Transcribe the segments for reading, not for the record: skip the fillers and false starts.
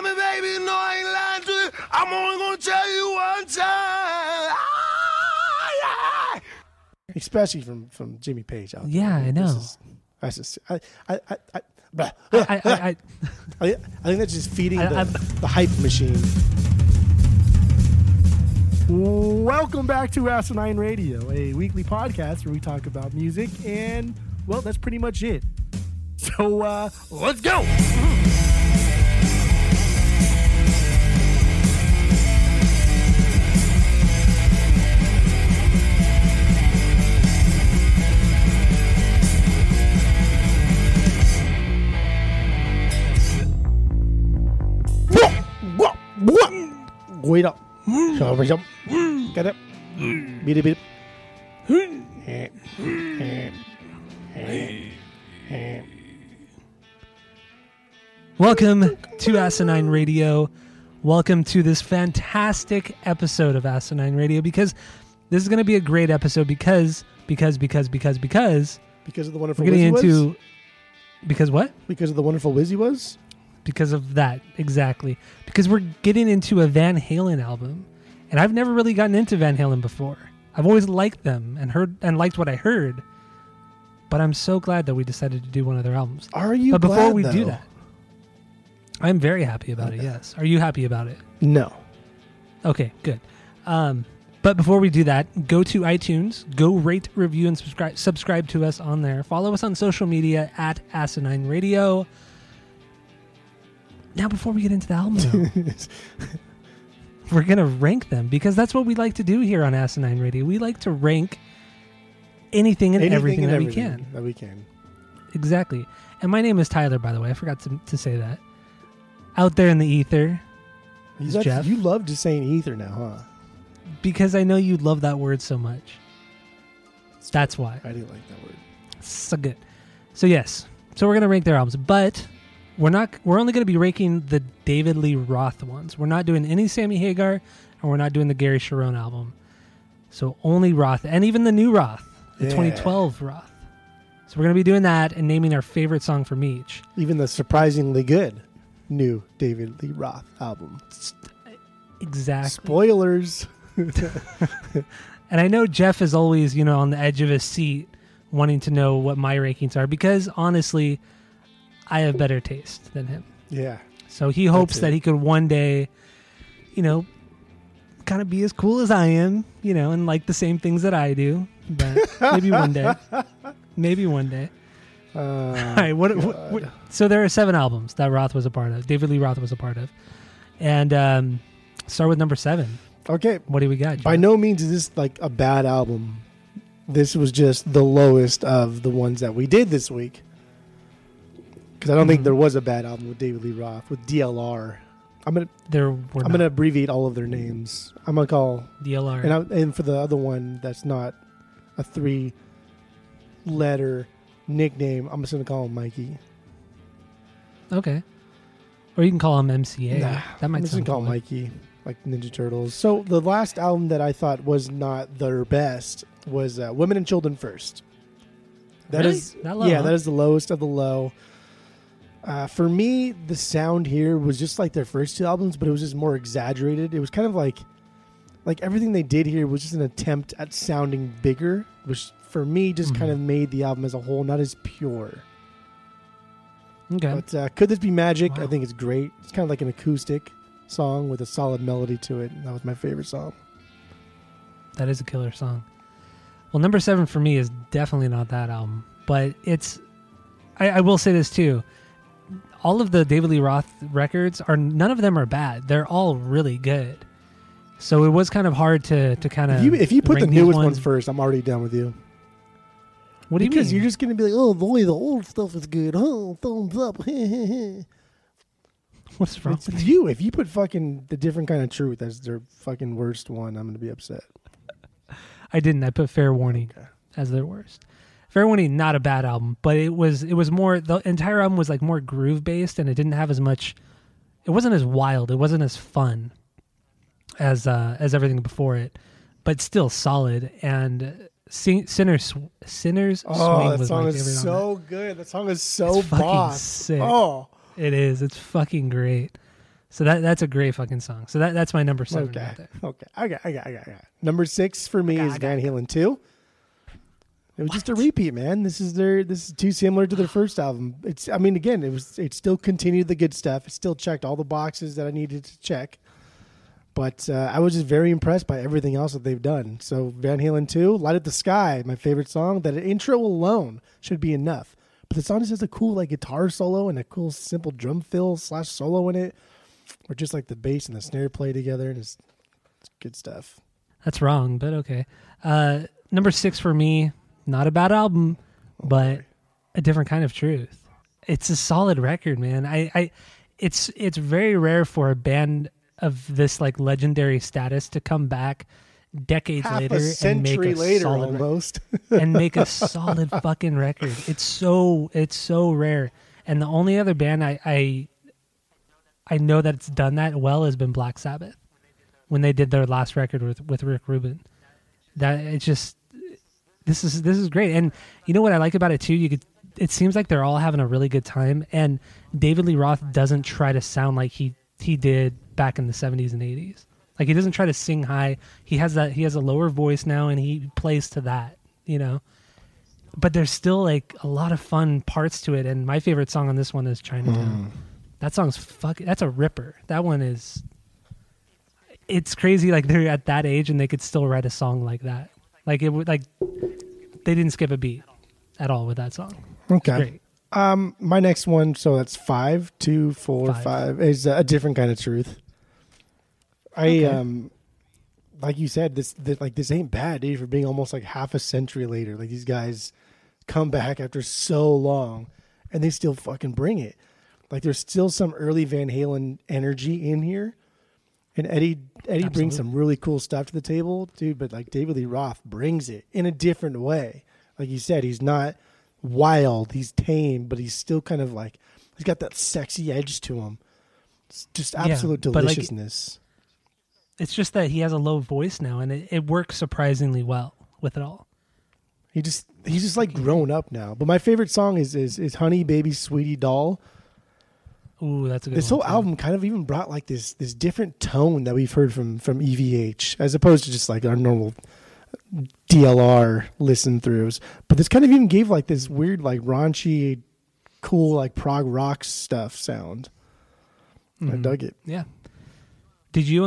at me, baby, no, I ain't lying to you. I'm only gonna tell you one time. Ah, yeah. Especially from Jimmy Page. Out there. Yeah, I know. I think that's just feeding the hype machine. Welcome back to Asinine Radio, a weekly podcast where we talk about music, and, well, that's pretty much it. So, let's go! Wait up. Get up. Beat it, beat it. Welcome to Asinine Radio. Welcome to this fantastic episode of Asinine Radio, because this is going to be a great episode because of the wonderful Wizzy was? Because what? Because of the wonderful Wizzy was? Because of that, exactly. Because we're getting into a Van Halen album, and I've never really gotten into Van Halen before. I've always liked them and heard and liked what I heard, but I'm so glad that we decided to do one of their albums. Are you? But before we do that, I'm very happy about it. Yes. Are you happy about it? No. Okay. Good. But before we do that, go to iTunes, go rate, review, and subscribe to us on there. Follow us on social media at Asinine Radio. Now, before we get into the album, though, we're going to rank them, because that's what we like to do here on Asinine Radio. We like to rank anything and everything that we can. Exactly. And my name is Tyler, by the way. I forgot to say that. Out there in the ether is Jeff. You love just saying ether now, huh? Because I know you love that word so much. That's why. I do like that word. So good. So, yes. So, we're going to rank their albums, but... We're only going to be ranking the David Lee Roth ones. We're not doing any Sammy Hagar, and we're not doing the Gary Cherone album. So only Roth, and even the new Roth, the 2012 Roth. So we're going to be doing that and naming our favorite song from each. Even the surprisingly good new David Lee Roth album. Exactly. Spoilers. And I know Jeff is always, you know, on the edge of his seat, wanting to know what my rankings are, because honestly, I have better taste than him. Yeah. So he hopes that he could one day, you know, kind of be as cool as I am, you know, and like the same things that I do. But maybe one day. Maybe one day. All right. What, so there are 7 albums that Roth was a part of. David Lee Roth was a part of. And start with number 7. Okay. What do we got, John? By no means is this like a bad album. This was just the lowest of the ones that we did this week. Because I don't think there was a bad album with David Lee Roth, with DLR. I'm gonna abbreviate all of their names. I'm gonna call DLR, and for the other one that's not a 3-letter nickname, I'm just gonna call him Mikey. Okay, or you can call him MCA. Nah, that might. I'm just gonna call him Mikey, like Ninja Turtles. So the last album that I thought was not their best was "Women and Children First." That is the lowest of the low. For me, the sound here was just like their first 2 albums, but it was just more exaggerated. It was kind of like everything they did here was just an attempt at sounding bigger, which for me just kind of made the album as a whole not as pure. Okay. But Could This Be Magic? Wow. I think it's great. It's kind of like an acoustic song with a solid melody to it. And that was my favorite song. That is a killer song. Well, number 7 for me is definitely not that album, but it's... I will say this too. All of the David Lee Roth records, none of them are bad. They're all really good. So it was kind of hard to kind of... If you put the newest ones first, I'm already done with you. What do you mean? Because you're just going to be like, oh, boy, the old stuff is good. Oh, thumbs up. What's wrong with you? If you put fucking The Different Kind of Truth as their fucking worst one, I'm going to be upset. I didn't. I put Fair Warning as their worst. Fair Warning, not a bad album, but it was more, the entire album was like more groove based, and it didn't have as much, it wasn't as wild, it wasn't as fun as everything before it, but still solid. And Sinner's Swing was my favorite. Oh, that song is so good. That song is so boss. Sick. Oh, it is. It's fucking great. So that's a great fucking song. So that's my number 7. Okay. Right there. Okay. I got. Number 6 for me is Van Halen 2. It was just a repeat, man. This is too similar to their first album. It still continued the good stuff. It still checked all the boxes that I needed to check. But I was just very impressed by everything else that they've done. So Van Halen 2, Light Up the Sky, my favorite song. That intro alone should be enough. But the song just has a cool guitar solo and a cool simple drum fill / solo in it. Or just the bass and the snare play together, and it's good stuff. That's wrong, but okay. Number 6 for me, not a bad album, but A Different Kind of Truth. It's a solid record, man. It's very rare for a band of this legendary status to come back decades make a solid fucking record. It's so rare. And the only other band I know that's done that well has been Black Sabbath, when they did their last record with Rick Rubin. This is great. And you know what I like about it too? It seems like they're all having a really good time, and David Lee Roth doesn't try to sound like he did back in the 70s and 80s. He doesn't try to sing high. He has a lower voice now, and he plays to that, But there's still a lot of fun parts to it, and my favorite song on this one is Chinatown. That song's that's a ripper. That one is, it's crazy. They're at that age and they could still write a song like that. They didn't skip a beat at all with that song. Okay. Great. My next one, so that's 5, 2, 4, 5 is A Different Kind of Truth. Like you said, this ain't bad, dude, for being almost half a century later. These guys come back after so long and they still fucking bring it. There's still some early Van Halen energy in here, and Eddie brings some really cool stuff to the table, dude. But David Lee Roth brings it in a different way. Like you said, he's not wild, he's tame, but he's still kind of he's got that sexy edge to him. It's just absolute deliciousness. It's just that he has a low voice now, and it works surprisingly well with it all. He's just grown up now. But my favorite song is Honey Baby Sweetie Doll. Ooh, that's a good one. This whole album kind of even brought this different tone that we've heard from EVH, as opposed to just our normal DLR listen throughs. But this kind of even gave this weird raunchy, cool prog rock stuff sound. Mm-hmm. I dug it. Yeah. Did you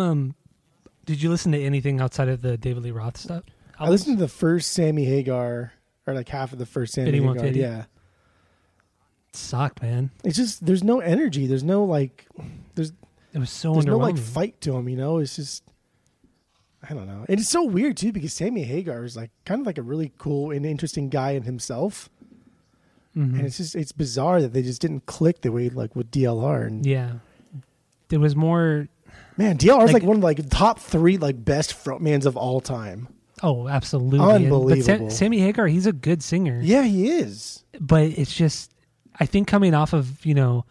listen to anything outside of the David Lee Roth stuff? I listened to the first Sammy Hagar, or half of the first Sammy Hagar. Yeah. Sucked, man. It's just there's no energy. There's no there's no fight to him, It's just I don't know. And it's so weird too, because Sammy Hagar is kind of a really cool and interesting guy in himself. Mm-hmm. And it's bizarre that they just didn't click the way with DLR. And yeah. There was more, man, DLR is one of top 3 best frontmans of all time. Oh, absolutely. Unbelievable. But Sammy Hagar, he's a good singer. Yeah, he is. But it's just I think coming off of, the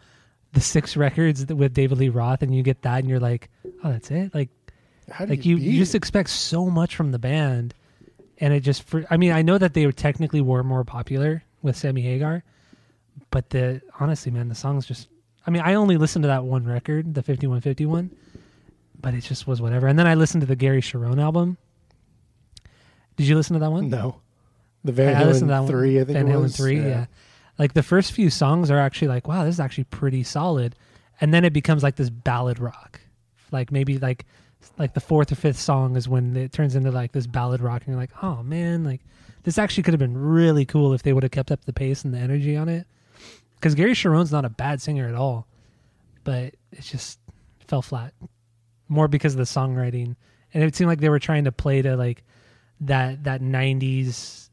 6 records with David Lee Roth, and you get that and you're oh, that's it. You just expect so much from the band. And it just, I know that they were technically more popular with Sammy Hagar, but honestly, man, the songs just, I only listened to that one record, the 5151, but it just was whatever. And then I listened to the Gary Cherone album. Did you listen to that one? No. The Van Halen 3, I think it was. Van Halen 3, yeah. The first few songs are actually wow, this is actually pretty solid. And then it becomes this ballad rock. Maybe the 4th or 5th song is when it turns into this ballad rock. And you're oh, man, this actually could have been really cool if they would have kept up the pace and the energy on it. Because Gary Cherone's not a bad singer at all. But it just fell flat. More because of the songwriting. And it seemed they were trying to play to that 90s,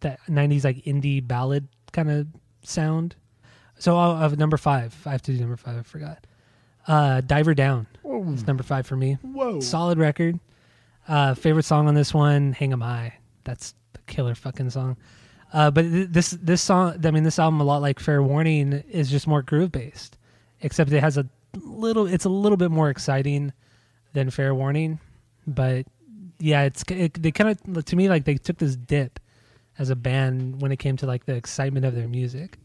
indie ballad kind of sound. So of number 5, I have to do number 5. I forgot. Diver Down. Whoa. It's number 5 for me. Whoa, solid record. Favorite song on this one, Hang 'Em High. That's the killer fucking song. But this song, this album, a lot like Fair Warning, is just more groove based. Except it has it's a little bit more exciting than Fair Warning. But yeah, they kind of, to me, they took this dip as a band when it came to the excitement of their music.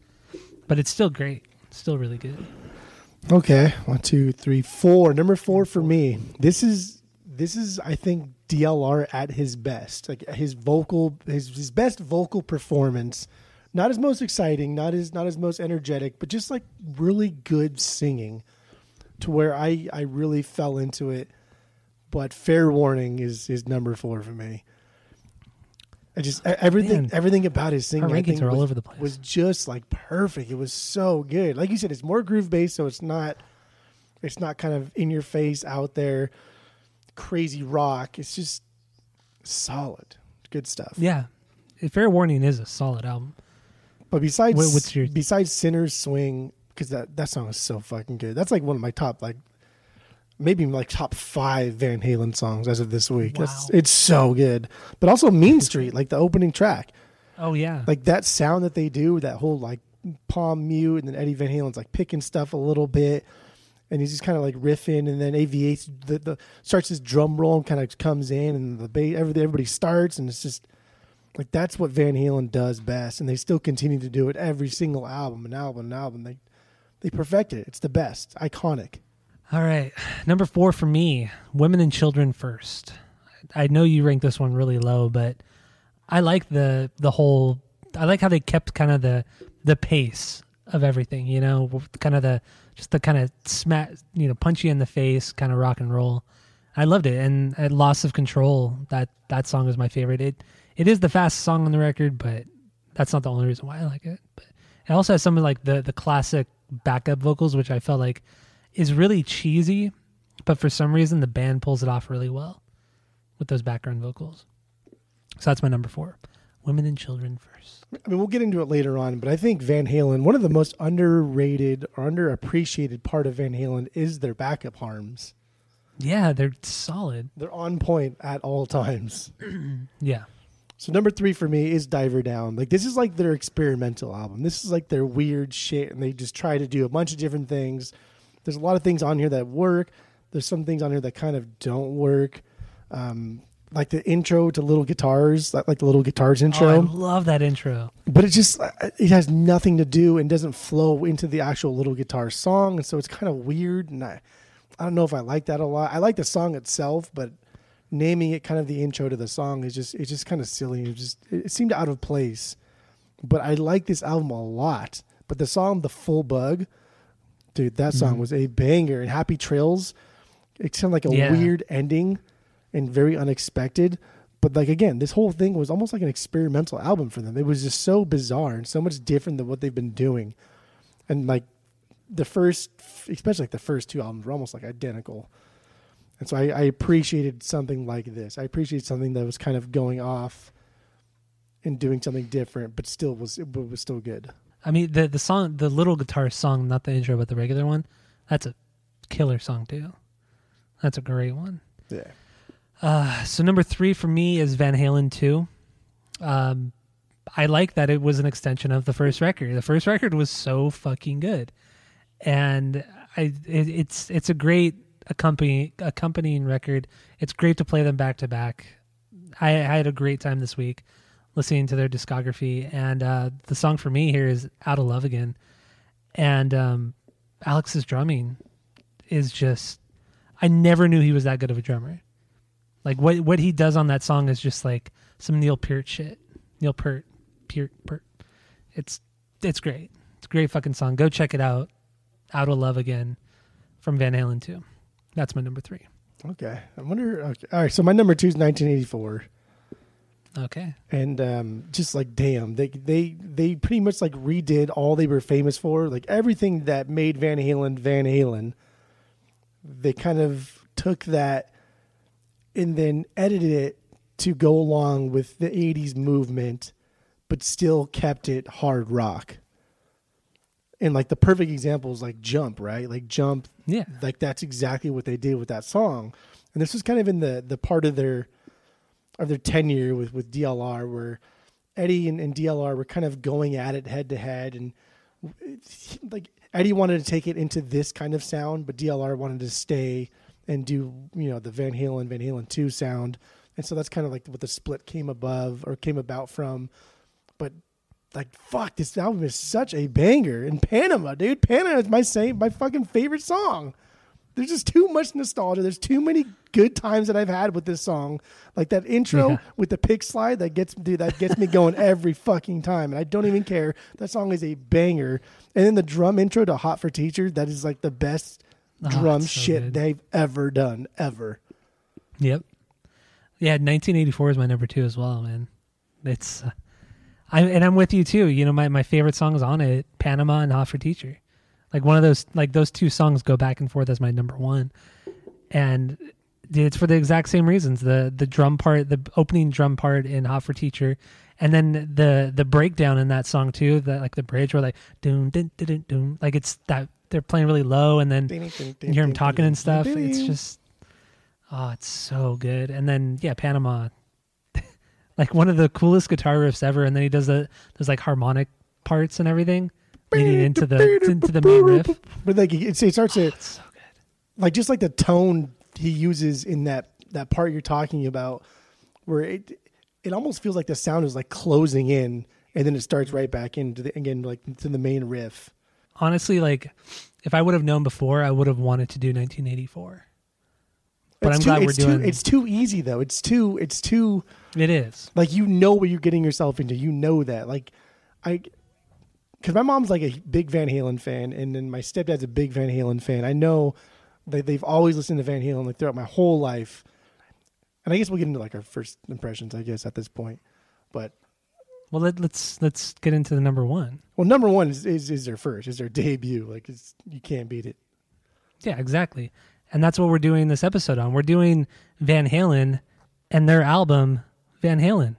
But it's still great. It's still really good. Okay, 1, 2, 3, 4. Number 4 for me. This is I think DLR at his best. Like his best vocal performance. Not his most exciting, not his most energetic, but just like really good singing, to where I really fell into it. But Fair Warning is number 4 for me. I just everything about his singing, I think, all over the place, was just like perfect. It was so good. Like you said, it's more groove based, so it's not kind of in your face, out there, crazy rock. It's just solid, good stuff. Yeah, Fair Warning is a solid album. But besides Sinner's Swing, because that song is so fucking good. That's like one of my top, like maybe like top 5 Van Halen songs as of this week. Wow. It's so good. But also Mean Street, like the opening track. Oh yeah. Like that sound that they do, that whole like palm mute, and then Eddie Van Halen's like picking stuff a little bit, and he's just kind of like riffing, and then AVH starts his drum roll and kind of comes in, and the bass, everybody starts, and it's just like that's what Van Halen does best, and they still continue to do it every single album, an album. They perfect it. It's the best. Iconic. All right. Number 4 for me, Women and Children First. I know you rank this one really low, but I like I like how they kept kind of the pace of everything, you know, kind of the kind of smack, you know, punch you in the face kind of rock and roll. I loved it. And at Loss of Control, that song is my favorite. It is the fastest song on the record, but that's not the only reason why I like it. But it also has some of like the classic backup vocals, which I felt like is really cheesy, but for some reason the band pulls it off really well with those background vocals. So that's my number 4, Women and Children First. I mean, we'll get into it later on, but I think Van Halen, one of the most underrated or underappreciated part of Van Halen is their backup harms. Yeah, they're solid. They're on point at all times. Yeah. So number 3 for me is Diver Down. Like this is like their experimental album. This is like their weird shit, and they just try to do a bunch of different things. There's a lot of things on here that work. There's some things on here that kind of don't work. Like the intro to Little Guitars, like the Little Guitars intro. Oh, I love that intro. But it has nothing to do and doesn't flow into the actual Little Guitar song. And so it's kind of weird. And I don't know if I like that a lot. I like the song itself, but naming it kind of the intro to the song is it's just kind of silly. It seemed out of place. But I like this album a lot. But the song, The Full Bug, dude, that song was a banger. And Happy Trails, it sounded like a weird ending and very unexpected. But like, again, this whole thing was almost like an experimental album for them. It was just so bizarre and so much different than what they've been doing. And like especially like the first 2 albums were almost like identical. And so I appreciated something like this. I appreciated something that was kind of going off and doing something different, but still was still good. I mean, the song, the Little Guitar song, not the intro, but the regular one, that's a killer song, too. That's a great one. Yeah. So number 3 for me is Van Halen 2. I like that it was an extension of the first record. The first record was so fucking good. And it's a great accompanying record. It's great to play them back to back. I had a great time this week listening to their discography, and the song for me here is Out of Love Again. And Alex's drumming is just, I never knew he was that good of a drummer. Like what he does on that song is just like some Neil Peart shit. Neil Peart. It's great. It's a great fucking song. Go check it out. Out of Love Again from Van Halen 2. That's my number 3. Okay. All right, so my number 2 is 1984. Okay. And just like, damn, they pretty much like redid all they were famous for. Like everything that made Van Halen, they kind of took that and then edited it to go along with the 80s movement, but still kept it hard rock. And like the perfect example is like Jump, right? Like Jump, yeah. Like that's exactly what they did with that song. And this was kind of in the part of their tenure with DLR, where Eddie and DLR were kind of going at it head to head, and like Eddie wanted to take it into this kind of sound, but DLR wanted to stay and do, you know, the Van Halen 2 sound. And so that's kind of like what the split came about from. But like, fuck, this album is such a banger. And Panama, dude. Panama is my fucking favorite song. There's just too much nostalgia. There's too many good times that I've had with this song. Like that intro with the pig slide that gets me going every fucking time. And I don't even care. That song is a banger. And then the drum intro to Hot for Teacher, that is like the best drum shit they've ever done, ever. Yep. Yeah, 1984 is my number two as well, man. It's, I'm with you too. You know, my favorite songs on it, Panama and Hot for Teacher. Like one of those, like those two songs go back and forth as my number one. And it's for the exact same reasons. The drum part, the opening drum part in Hot for Teacher, and then the breakdown in that song too, that like the bridge where like doom dun dun dun, like it's that they're playing really low and then you hear them talking and stuff. It's just, oh, it's so good. And then yeah, Panama, like one of the coolest guitar riffs ever. And then he does those like harmonic parts and everything. Into the main riff, but like it starts to, it's so good. Like just like the tone he uses in that part you're talking about, where it almost feels like the sound is like closing in, and then it starts right back into to the main riff. Honestly, like if I would have known before, I would have wanted to do 1984. But I'm glad we're doing it. It's too easy though. It's too. It is like you know what you're getting yourself into. You know that because my mom's like a big Van Halen fan, and then my stepdad's a big Van Halen fan. I know they've always listened to Van Halen like throughout my whole life. And I guess we'll get into like our first impressions, I guess, at this point. But well, let's get into the number one. Well, number one is their first, is their debut. Like you can't beat it. Yeah, exactly. And that's what we're doing this episode on. We're doing Van Halen and their album Van Halen.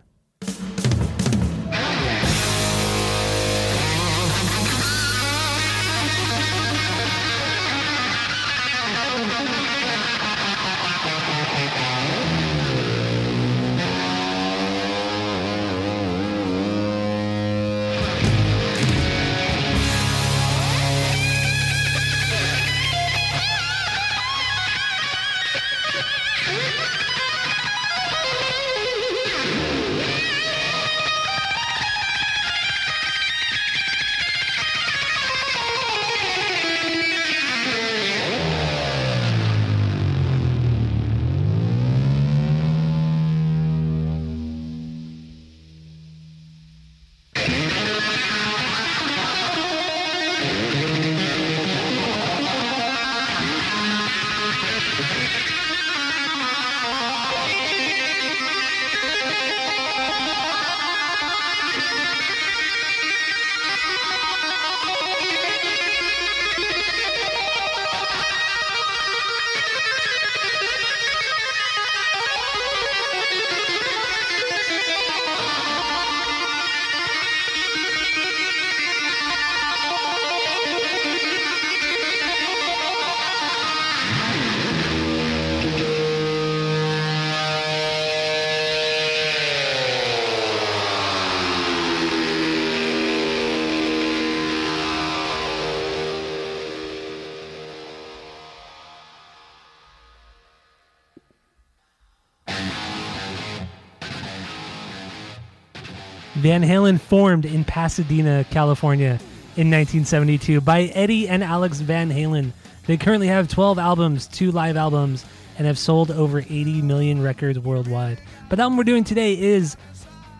Van Halen formed in Pasadena, California in 1972 by Eddie and Alex Van Halen. They currently have 12 albums, 2 live albums, and have sold over 80 million records worldwide. But the album we're doing today is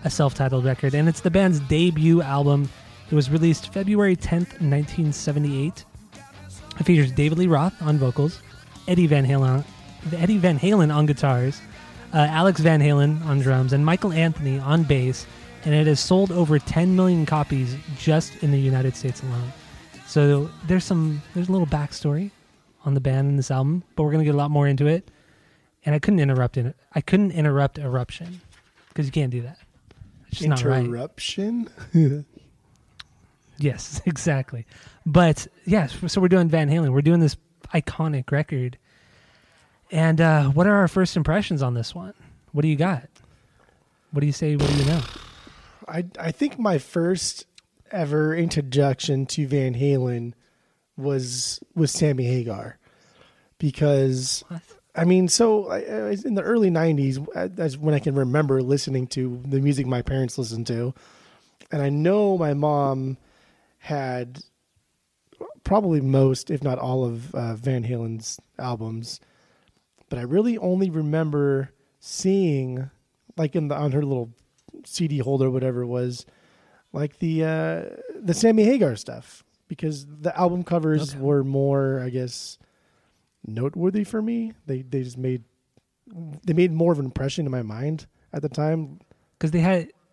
a self-titled record, and it's the band's debut album. It was released February 10th, 1978. It features David Lee Roth on vocals, Eddie Van Halen on guitars, Alex Van Halen on drums, and Michael Anthony on bass. And it has sold over 10 million copies just in the United States alone. So there's a little backstory on the band in this album, but we're going to get a lot more into it. And I couldn't interrupt Eruption because you can't do that. It's just not right. Interruption? Yes, exactly. But yes, so we're doing Van Halen. We're doing this iconic record. And what are our first impressions on this one? What do you got? What do you say? What do you know? I think my first ever introduction to Van Halen was Sammy Hagar, because what? I mean, in the early '90s, that's when I can remember listening to the music my parents listened to, And I know my mom had probably most, if not all of Van Halen's albums, but I really only remember seeing, like on her little CD holder, whatever it was, like the Sammy Hagar stuff, because the album covers were more, I guess, noteworthy for me. They just made more of an impression in my mind at the time, because they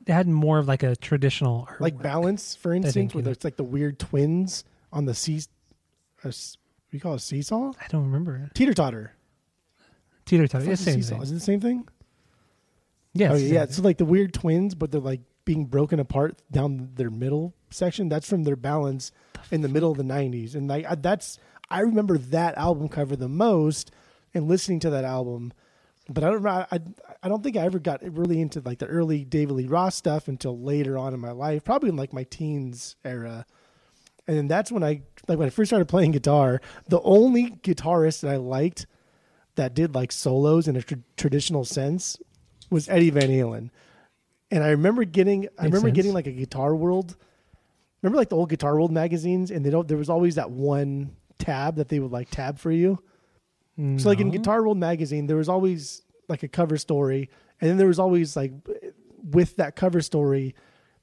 had more of like a traditional artwork. Like Balance, for instance, where it's like the weird twins on the sea. What do you call it, a seesaw? I don't remember. Teeter totter. It's the same thing. Is it the same thing? Yes. Oh, yeah. It's like the weird twins, but they're like being broken apart down their middle section. That's from their Balance in the middle of the 90s, and I remember that album cover the most and listening to that album. But I don't think I ever got really into like the early David Lee Roth stuff until later on in my life, probably in like my teens era. And then that's when I first started playing guitar. The only guitarist that I liked that did like solos in a traditional sense was Eddie Van Halen. And I remember getting like a Guitar World. Remember like the old Guitar World magazines, and there was always that one tab that they would like tab for you. No. So like in Guitar World magazine, there was always like a cover story, and then there was always like with that cover story,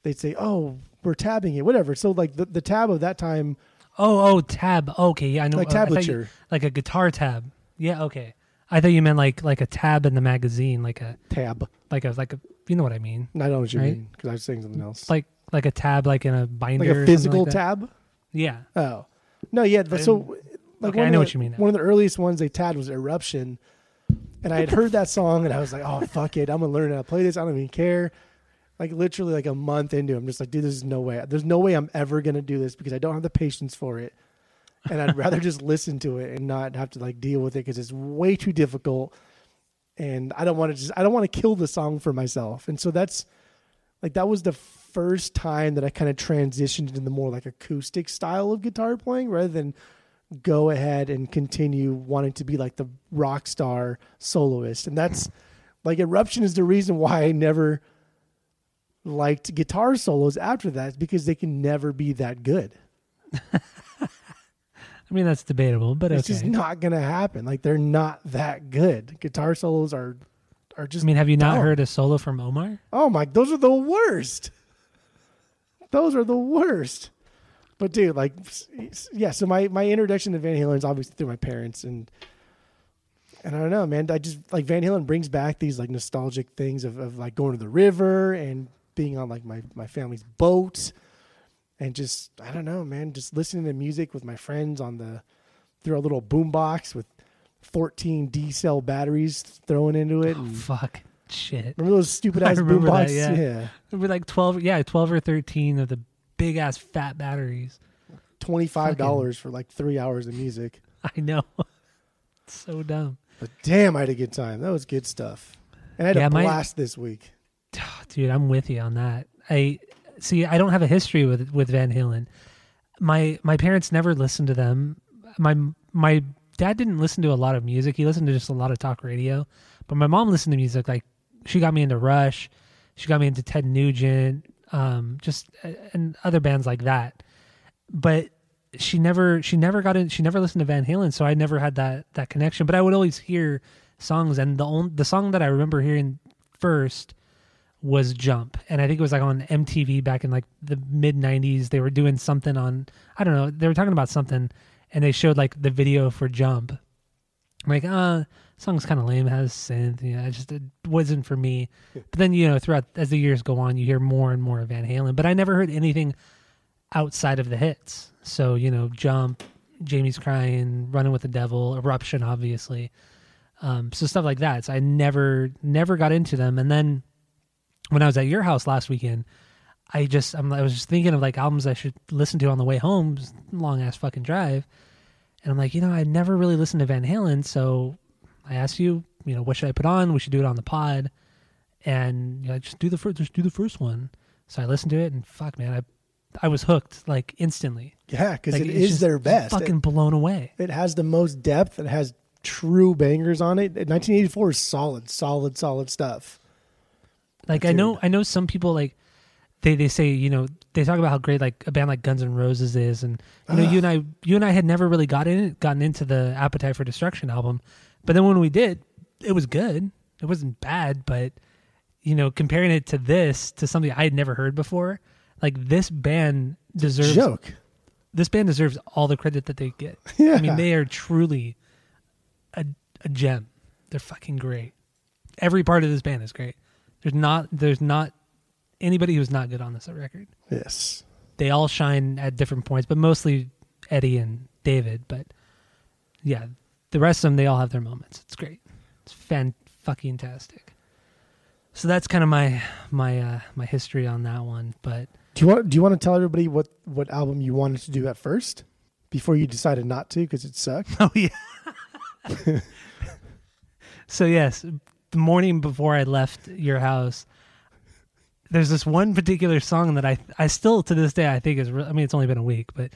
they'd say, "Oh, we're tabbing it," whatever. So like the tab of that time. Oh, tab. Okay, yeah, I know. Like tablature, like a guitar tab. Yeah, okay. I thought you meant like a tab in the magazine, like a tab, like a. You know what I mean? I know what you mean, because I was saying something else. Like a tab, like in a binder, like a physical tab. Yeah. Oh no, yeah. So. Like okay, I know what you mean. One of the earliest ones they tabbed was Eruption. And I had heard that song, and I was like, oh, fuck it. I'm going to learn how to play this. I don't even care. Like, literally, like a month into it, I'm just like, dude, there's no way. There's no way I'm ever going to do this because I don't have the patience for it. And I'd rather just listen to it and not have to, like, deal with it because it's way too difficult. And I don't want to kill the song for myself. And so that's, like, that was the first time that I kind of transitioned into the more, like, acoustic style of guitar playing rather than go ahead and continue wanting to be like the rock star soloist. And that's like Eruption is the reason why I never liked guitar solos after that, because they can never be that good. I mean, that's debatable, but it's just not going to happen. Like they're not that good. Guitar solos are just, I mean, have you not heard a solo from Omar? Oh my, those are the worst. But dude, like, yeah. So my introduction to Van Halen is obviously through my parents, and I don't know, man. I just like Van Halen brings back these like nostalgic things of like going to the river and being on like my family's boat, and just I don't know, man. Just listening to music with my friends through our little boombox with 14 D-cell batteries thrown into it. Oh, fuck. Shit. Remember those stupid ass boomboxes? Yeah. They were like 12 or 13 of the big ass fat batteries. $25 for like 3 hours of music. I know. It's so dumb. But damn, I had a good time. That was good stuff. And I had a blast this week. Dude, I'm with you on that. I don't have a history with Van Halen. My parents never listened to them. My dad didn't listen to a lot of music. He listened to just a lot of talk radio. But my mom listened to music. Like she got me into Rush. She got me into Ted Nugent. And other bands like that, but she never listened to Van Halen, so I never had that connection. But I would always hear songs, and the song that I remember hearing first was Jump, and I think it was like on MTV back in like the mid 90s. They were doing something on, I don't know, they were talking about something, and they showed like the video for Jump. I'm like, song's kind of lame, has synth, you know, it wasn't for me. But then, you know, throughout, as the years go on, you hear more and more of Van Halen, but I never heard anything outside of the hits. So, you know, Jump, Jamie's Crying, Running with the Devil, Eruption, obviously. So stuff like that. So I never got into them. And then when I was at your house last weekend, I was just thinking of like albums I should listen to on the way home, long ass fucking drive. And I'm like, you know, I never really listened to Van Halen, so I asked you, you know, what should I put on? We should do it on the pod, and you're like, just do the first one. So I listened to it, and fuck, man, I was hooked like instantly. Yeah, because like, it is their best. Fucking blown away. It has the most depth. It has true bangers on it. 1984 is solid stuff. Like I know some people like they say, you know, they talk about how great like a band like Guns N' Roses is, and you know, you and I had never really gotten into the Appetite for Destruction album, but then when we did, it was good. It wasn't bad, but you know, comparing it to this, to something I had never heard before, like this band deserves all the credit that they get. Yeah. I mean, they are truly a gem. They're fucking great. Every part of this band is great. There's not anybody who's not good on this record. Yes. They all shine at different points, but mostly Eddie and David. But yeah, the rest of them, they all have their moments. It's great. It's fan-fucking-tastic. So that's kind of my history on that one. But do you want to tell everybody what album you wanted to do at first before you decided not to because it sucked? Oh yeah. So yes, the morning before I left your house, there's this one particular song that I still to this day I think is it's only been a week, but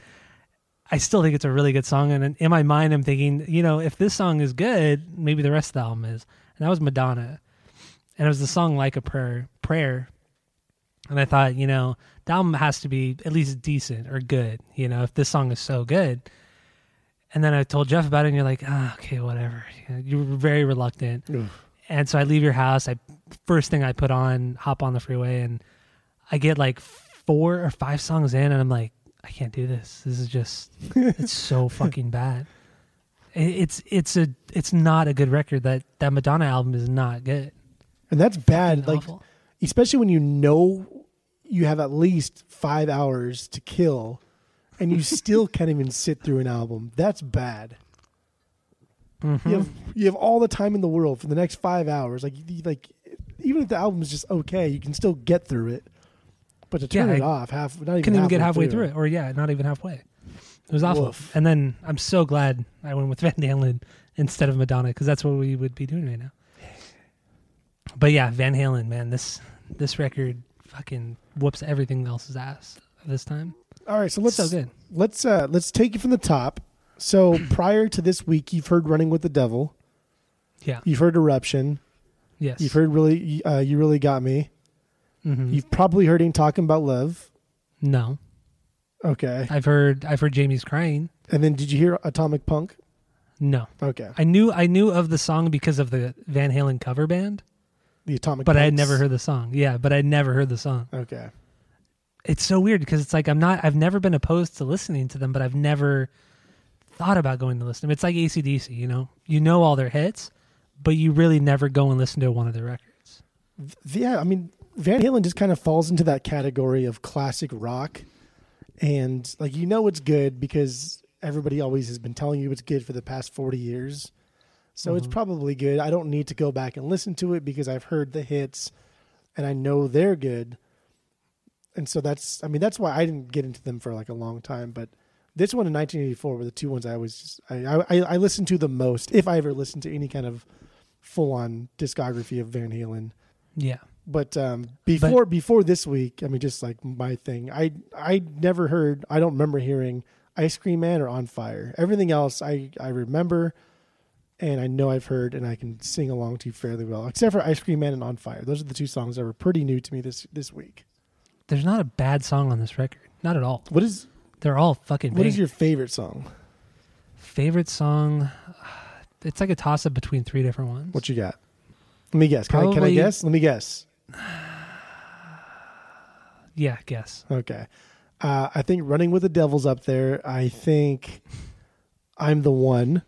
I still think it's a really good song. And in my mind, I'm thinking, you know, if this song is good, maybe the rest of the album is. And that was Madonna. And it was the song Like a Prayer. And I thought, you know, the album has to be at least decent or good, you know, if this song is so good. And then I told Jeff about it, and you're like, okay, whatever. You were very reluctant. Oof. And so I leave your house. First thing I put on, hop on the freeway, and I get like 4 or 5 songs in, and I'm like, I can't do this. This is just, it's so fucking bad. It's not a good record. That Madonna album is not good. And that's bad, like awful. Especially when you know you have at least 5 hours to kill, and you still can't even sit through an album. That's bad. Mm-hmm. You have all the time in the world for the next 5 hours. Like even if the album is just okay, you can still get through it. But to turn it off, not even get halfway through it, or not even halfway. It was awful. Woof. And then I'm so glad I went with Van Halen instead of Madonna because that's what we would be doing right now. But yeah, Van Halen, man, this record fucking whoops everything else's ass this time. All right, so let's take it from the top. So prior to this week, you've heard "Running with the Devil." Yeah, you've heard "Eruption." Yes, you've heard "Really," "You Really Got Me." Mm-hmm. You've probably heard him talking about love. No. Okay. I've heard Jamie's Crying. And then, did you hear "Atomic Punk"? No. Okay. I knew of the song because of the Van Halen cover band. The Atomic But Punks. I had never heard the song. Yeah, but I never heard the song. Okay. It's so weird because it's like I've never been opposed to listening to them, but I've never thought about going to listen to them. It's like AC/DC, you know? You know all their hits, but you really never go and listen to one of their records. Yeah, I mean, Van Halen just kind of falls into that category of classic rock. And, like, you know it's good because everybody always has been telling you it's good for the past 40 years. So It's probably good. I don't need to go back and listen to it because I've heard the hits and I know they're good. And so that's why I didn't get into them for like a long time. But this one in 1984 were the two ones I always I listened to the most, if I ever listened to any kind of full on discography of Van Halen. Yeah. But before this week, I mean, just like my thing, I never heard, I don't remember hearing Ice Cream Man or On Fire. Everything else I remember. And I know I've heard, and I can sing along to fairly well, except for "Ice Cream Man" and "On Fire." Those are the two songs that were pretty new to me this week. There's not a bad song on this record, not at all. They're all fucking big. What is your favorite song? Favorite song? It's like a toss up between 3 different ones. What you got? Let me guess. Can I guess? Let me guess. Yeah, guess. Okay. I think "Running with the Devil's" up there. I think "I'm the One."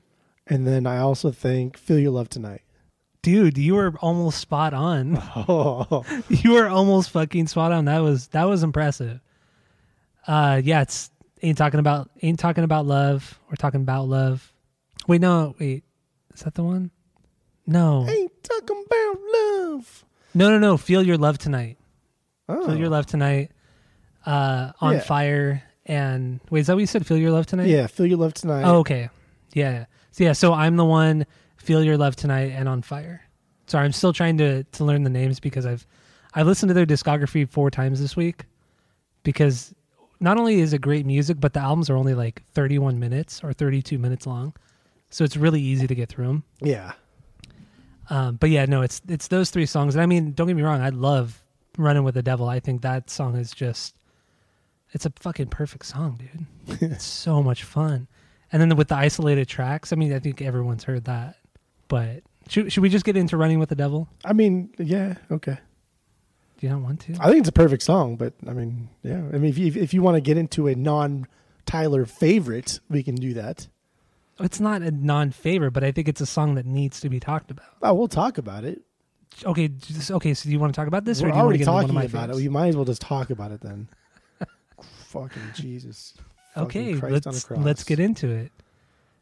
And then I also think "Feel Your Love Tonight." Dude, you were almost spot on. Oh. You were almost fucking spot on. That was impressive. Yeah, it's ain't talking about love. We're talking about love. Wait, is that the one? No. Ain't talking about love. No. Feel Your Love Tonight. Oh. Feel Your Love Tonight. On Fire and wait, is that what you said? Feel Your Love Tonight? Yeah, Feel Your Love Tonight. Oh, okay. Yeah. So "I'm the One," "Feel Your Love Tonight," and "On Fire." Sorry, I'm still trying to learn the names because I listened to their discography 4 times this week because not only is it great music, but the albums are only like 31 minutes or 32 minutes long. So it's really easy to get through them. Yeah. But yeah, no, it's those 3 songs. And I mean, don't get me wrong, I love Running with the Devil, I think that song is just, it's a fucking perfect song, dude. It's so much fun. And then with the isolated tracks, I mean, I think everyone's heard that. But should we just get into Running with the Devil? I mean, yeah, okay. Do you not want to? I think it's a perfect song, but I mean, yeah. I mean, if you want to get into a non-Tyler favorite, we can do that. It's not a non-favorite, but I think it's a song that needs to be talked about. Oh, we'll talk about it. Okay. So do you want to talk about this? We're or do you already want to get talking one of my about favorites? It. You might as well just talk about it then. Fucking Jesus. Okay, let's get into it.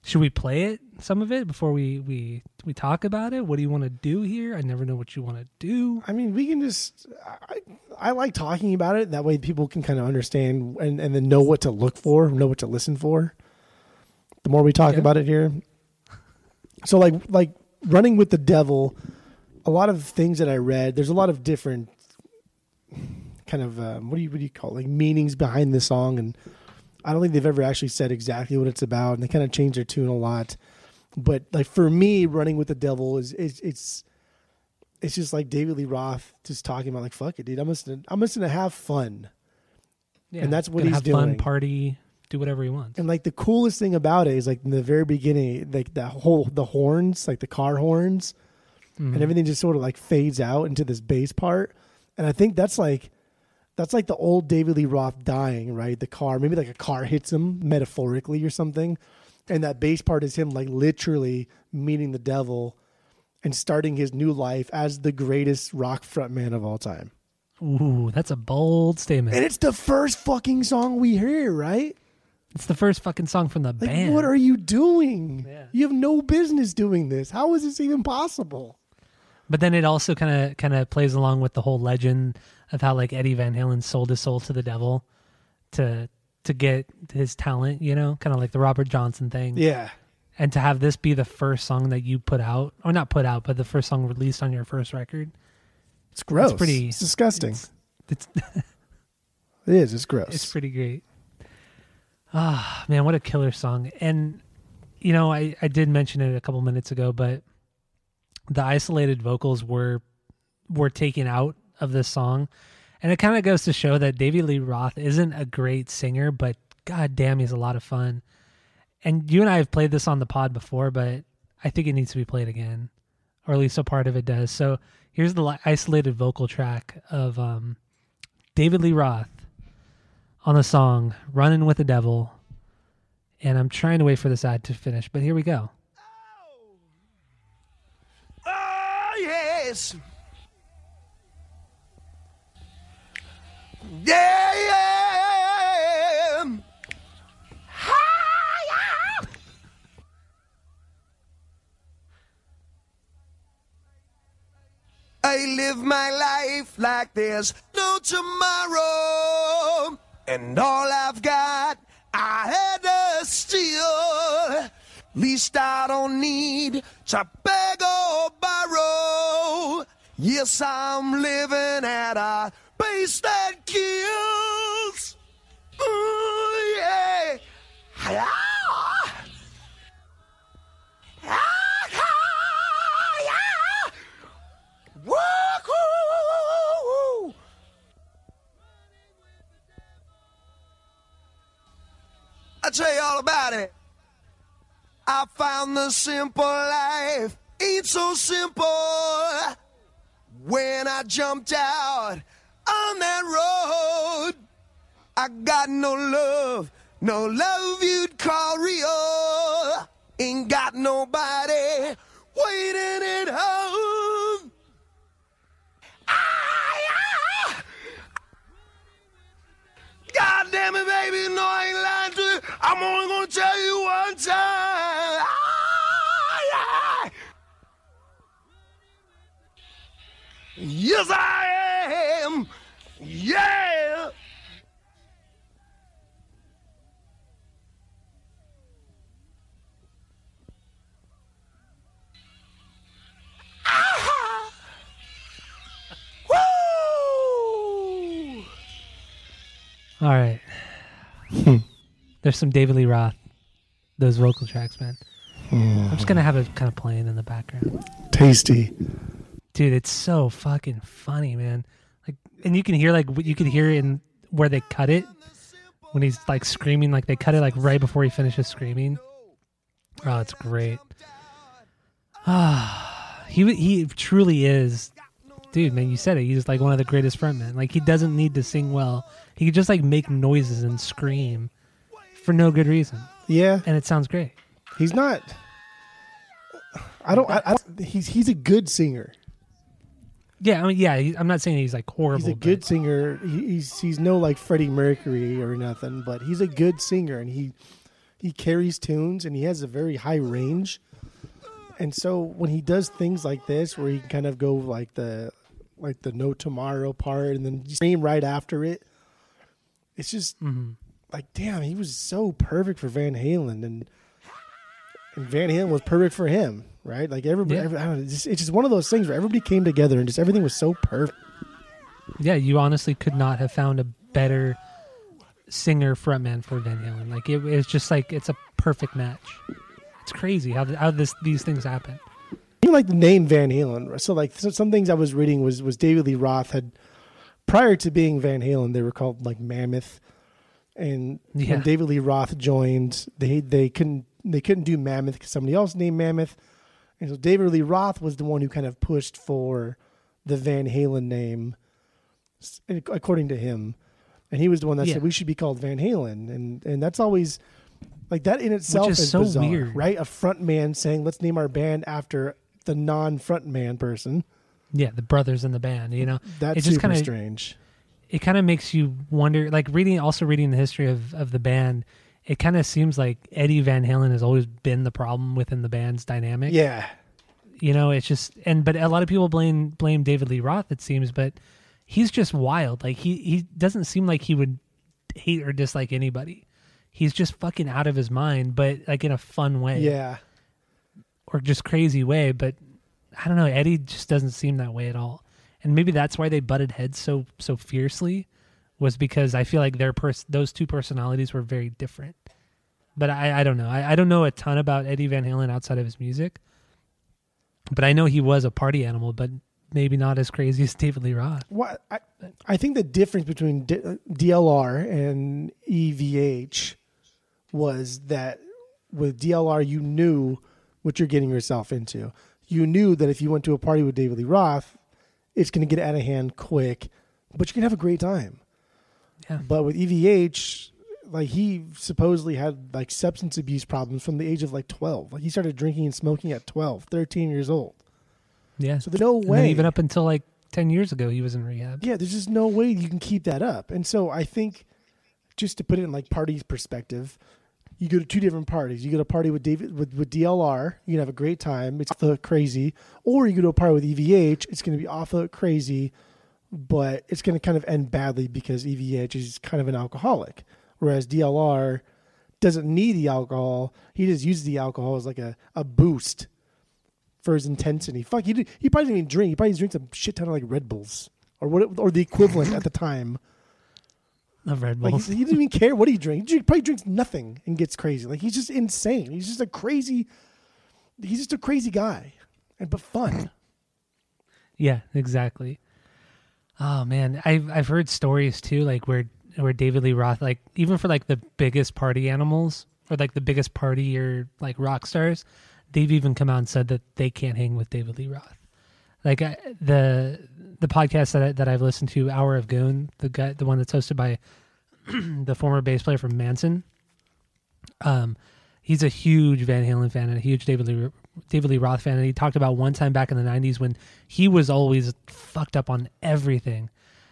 Should we play it, some of it, before we talk about it? What do you want to do here? I never know what you want to do. I mean, we can just... I like talking about it. That way people can kind of understand and then know what to look for, know what to listen for. The more we talk about it here. So like Running with the Devil, a lot of things that I read, there's a lot of different kind of, what do you call it? Like meanings behind this song, and I don't think they've ever actually said exactly what it's about, and they kind of change their tune a lot. But like for me, Running with the Devil is just like David Lee Roth just talking about like, fuck it, dude. I'm just gonna have fun. Yeah, and that's what he's doing. Have fun, party, do whatever he wants. And like the coolest thing about it is like in the very beginning, like the horns, like the car horns, and everything just sort of like fades out into this bass part. And I think that's like the old David Lee Roth dying, right? The car, maybe like a car hits him metaphorically or something. And that bass part is him like literally meeting the devil and starting his new life as the greatest rock frontman of all time. Ooh, that's a bold statement. And it's the first fucking song we hear, right? It's the first fucking song from the band. What are you doing? Yeah. You have no business doing this. How is this even possible? But then it also kind of plays along with the whole legend of how like Eddie Van Halen sold his soul to the devil to get his talent, you know, kind of like the Robert Johnson thing. Yeah. And to have this be the first song that you put out, or not put out, but the first song released on your first record. It's gross. It's pretty. It's disgusting. It is. It's gross. It's pretty great. Ah, man, what a killer song. And, you know, I did mention it a couple minutes ago, but the isolated vocals were taken out of this song, and it kind of goes to show that David Lee Roth isn't a great singer, but god damn, he's a lot of fun. And you and I have played this on the pod before, but I think it needs to be played again, or at least a part of it does. So here's the isolated vocal track of David Lee Roth on the song Running with the Devil, and I'm trying to wait for this ad to finish, but here we go. Yeah. Hi-ya. I live my life like there's no tomorrow, and all I've got I had to steal. Least I don't need to beg or borrow. Yes, I'm living at a pace that kills. Ooh, yeah. Woo-hoo. I'll tell you all about it. I found the simple life ain't so simple when I jumped out on that road. I got no love you'd call real. Ain't got nobody waiting at home. God damn it, baby, no, I ain't lying to you. I'm only gonna tell you one time. Yes, I am. Yeah. Ah-ha. Woo. All right. There's some David Lee Roth, those vocal tracks, man. I'm just going to have it kind of playing in the background. Tasty. Dude, it's so fucking funny, man. Like, and you can hear it in where they cut it when he's like screaming. Like they cut it like right before he finishes screaming. Oh, it's great. Ah, he truly is, dude, man. You said it. He's like one of the greatest frontmen. Like he doesn't need to sing well. He could just like make noises and scream for no good reason. Yeah, and it sounds great. He's not. I don't. He's a good singer. Yeah, I mean, yeah. I'm not saying he's like horrible. He's a good singer. He's no like Freddie Mercury or nothing, but he's a good singer, and he carries tunes, and he has a very high range. And so when he does things like this, where he can kind of go like the No Tomorrow part, and then scream right after it, it's just like, damn, he was so perfect for Van Halen, and Van Halen was perfect for him. Right, like everybody, yeah. I don't know, it's just one of those things where everybody came together and just everything was so perfect. Yeah, you honestly could not have found a better singer frontman for Van Halen. Like it's just like it's a perfect match. It's crazy how these things happen. Even like the name Van Halen. So like some things I was reading was David Lee Roth had, prior to being Van Halen, they were called like Mammoth, and when David Lee Roth joined, they couldn't do Mammoth because somebody else named Mammoth. And so David Lee Roth was the one who kind of pushed for the Van Halen name, according to him. And he was the one that said, we should be called Van Halen. And that's always, like that in itself is so bizarre, weird. Right? A front man saying, let's name our band after the non-front man person. Yeah, the brothers in the band, you know? That's just super strange. It kind of makes you wonder, like reading the history of the band, it kind of seems like Eddie Van Halen has always been the problem within the band's dynamic. Yeah. You know, it's just, but a lot of people blame David Lee Roth, it seems, but he's just wild. Like he doesn't seem like he would hate or dislike anybody. He's just fucking out of his mind, but like in a fun way. Yeah. Or just crazy way. But I don't know. Eddie just doesn't seem that way at all. And maybe that's why they butted heads so fiercely. Was because I feel like those two personalities were very different. But I don't know. I don't know a ton about Eddie Van Halen outside of his music. But I know he was a party animal, but maybe not as crazy as David Lee Roth. Well, I think the difference between DLR and EVH was that with DLR, you knew what you're getting yourself into. You knew that if you went to a party with David Lee Roth, it's going to get out of hand quick, but you're going to have a great time. Yeah. But with EVH, like he supposedly had like substance abuse problems from the age of like 12. Like he started drinking and smoking at 12, 13 years old. Yeah. So there's no way. And then even up until like 10 years ago, he was in rehab. Yeah. There's just no way you can keep that up. And so I think just to put it in like parties perspective, you go to two different parties. You go to a party with DLR. You can have a great time. It's off the hook crazy. Or you go to a party with EVH. It's going to be off the hook crazy. But it's going to kind of end badly because EVH is kind of an alcoholic, whereas DLR doesn't need the alcohol. He just uses the alcohol as like a boost for his intensity. Fuck, he probably didn't even drink. He probably drinks a shit ton of like Red Bulls or the equivalent at the time of Red Bulls. Like he didn't even care what he drank. He probably drinks nothing and gets crazy. Like he's just insane. He's just a crazy guy, but fun. Yeah, exactly. Oh man, I've heard stories too, like where David Lee Roth, like even for like the biggest party animals or like the biggest party or like rock stars, they've even come out and said that they can't hang with David Lee Roth. Like the podcast that I've listened to, Hour of Goon, the one that's hosted by the former bass player from Manson. He's a huge Van Halen fan and a huge David Lee Roth fan, and he talked about one time back in the 90s when he was always fucked up on everything,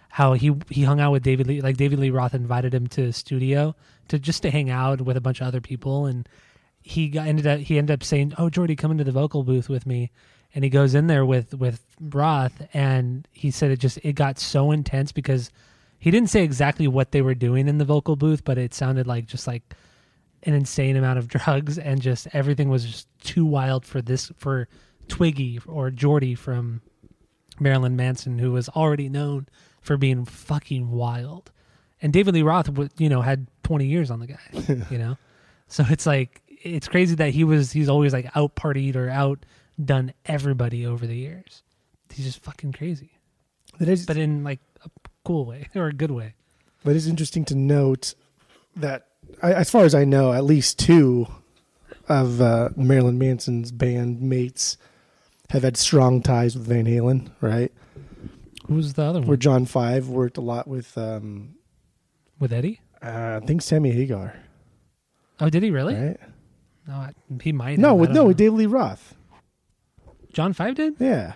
how he hung out with David Lee. Like David Lee Roth invited him to his studio to hang out with a bunch of other people, and he ended up saying, oh, Geordie, come into the vocal booth with me. And he goes in there with Roth, and he said it got so intense because he didn't say exactly what they were doing in the vocal booth, but it sounded like just like an insane amount of drugs, and just everything was just too wild for Twiggy or Geordie from Marilyn Manson, who was already known for being fucking wild. And David Lee Roth, you know, had 20 years on the guy, you know? So it's like, it's crazy that he's always like out partied or outdone everybody over the years. He's just fucking crazy. It is, but in like a cool way or a good way. But it's interesting to note that, as far as I know, at least two of Marilyn Manson's bandmates have had strong ties with Van Halen, right? Who's the other one? Where John Five worked a lot with Eddie? I think Sammy Hagar. Oh, did he really? Right? No, he might. No, with David Lee Roth. John Five did? Yeah.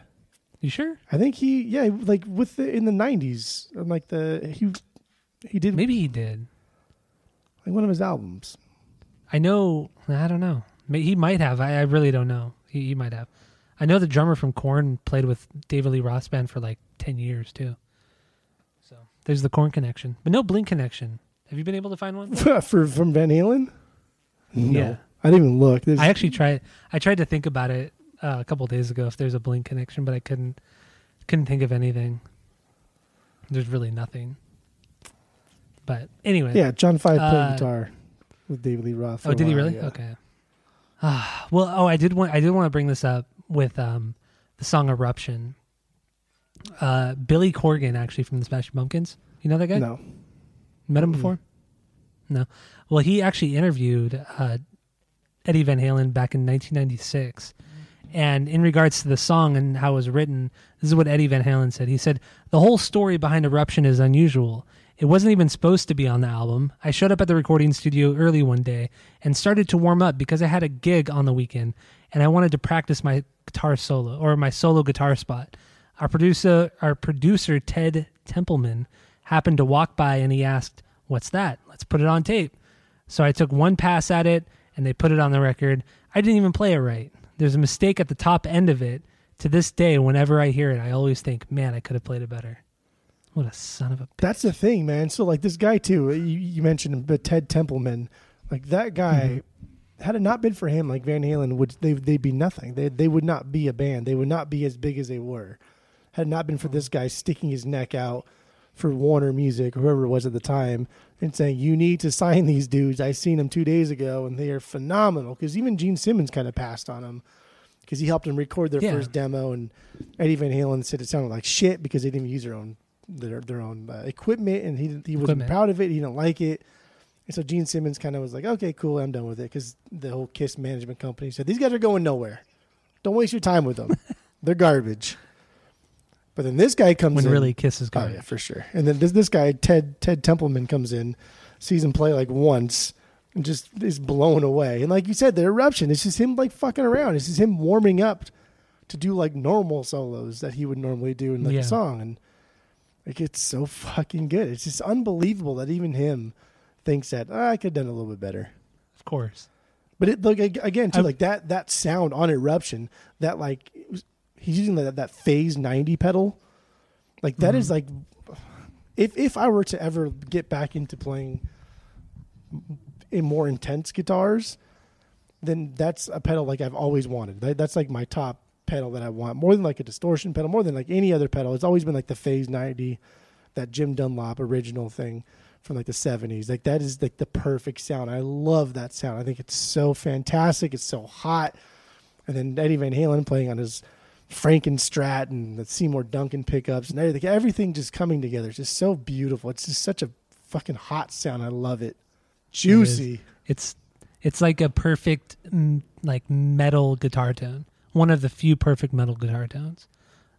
You sure? I think he, like in the 90s, like he did. Maybe he did. Like one of his albums. I don't know. He might have. I really don't know. He might have. I know the drummer from Korn played with David Lee Roth's band for like 10 years too. So there's the Korn connection, but no Blink connection. Have you been able to find one? From Van Halen? No. Yeah. I didn't even look. I actually tried. I tried to think about it a couple of days ago if there's a Blink connection, but I couldn't think of anything. There's really nothing. But anyway. Yeah, John Five played guitar with David Lee Roth. Oh, did he really? Yeah. Okay. I did want to bring this up with the song Eruption. Billy Corgan, actually, from the Smashing Pumpkins. You know that guy? No. Met him before? No. Well, he actually interviewed Eddie Van Halen back in 1996. And in regards to the song and how it was written, this is what Eddie Van Halen said. He said, "The whole story behind Eruption is unusual. It wasn't even supposed to be on the album. I showed up at the recording studio early one day and started to warm up because I had a gig on the weekend and I wanted to practice my guitar solo or my solo guitar spot. Our producer, Ted Templeman, happened to walk by and he asked, 'What's that? Let's put it on tape.' So I took one pass at it and they put it on the record. I didn't even play it right. There's a mistake at the top end of it. To this day, whenever I hear it, I always think, man, I could have played it better." What a son of a bitch. That's the thing, man. So, like, this guy, too, you mentioned him, but Ted Templeman, like, that guy, had it not been for him, like, Van Halen, they'd be nothing. They would not be a band. They would not be as big as they were. Had it not been for this guy sticking his neck out for Warner Music, or whoever it was at the time, and saying, "You need to sign these dudes. I seen them 2 days ago, and they are phenomenal." Because even Gene Simmons kind of passed on them because he helped them record their first demo, and Eddie Van Halen said it sounded like shit because they didn't even use their own equipment, and he wasn't proud of it. He didn't like it, and so Gene Simmons kind of was like, "Okay, cool, I'm done with it." Because the whole Kiss management company said, "These guys are going nowhere. Don't waste your time with them. They're garbage." But then this guy comes in. When really Kiss is gone. Oh, yeah, for sure. And then this guy, Ted Templeman, comes in, sees him play like once, and just is blown away. And like you said, the Eruption, it's just him like fucking around. It's just him warming up to do like normal solos that he would normally do in like a song. And like, it's so fucking good. It's just unbelievable that even him thinks that, I could have done a little bit better. Of course. But it, like, again, too, like that sound on Eruption, that like... He's using that Phase 90 pedal. Like, that is like... If I were to ever get back into playing in more intense guitars, then that's a pedal like I've always wanted. That's like my top pedal that I want. More than like a distortion pedal, more than like any other pedal. It's always been like the Phase 90, that Jim Dunlop original thing from like the 70s. Like, that is like the perfect sound. I love that sound. I think it's so fantastic. It's so hot. And then Eddie Van Halen playing on his... Frankenstrat and the Seymour Duncan pickups and everything just coming together. It's just so beautiful. It's just such a fucking hot sound. I love it. Juicy. It's like a perfect like metal guitar tone. One of the few perfect metal guitar tones.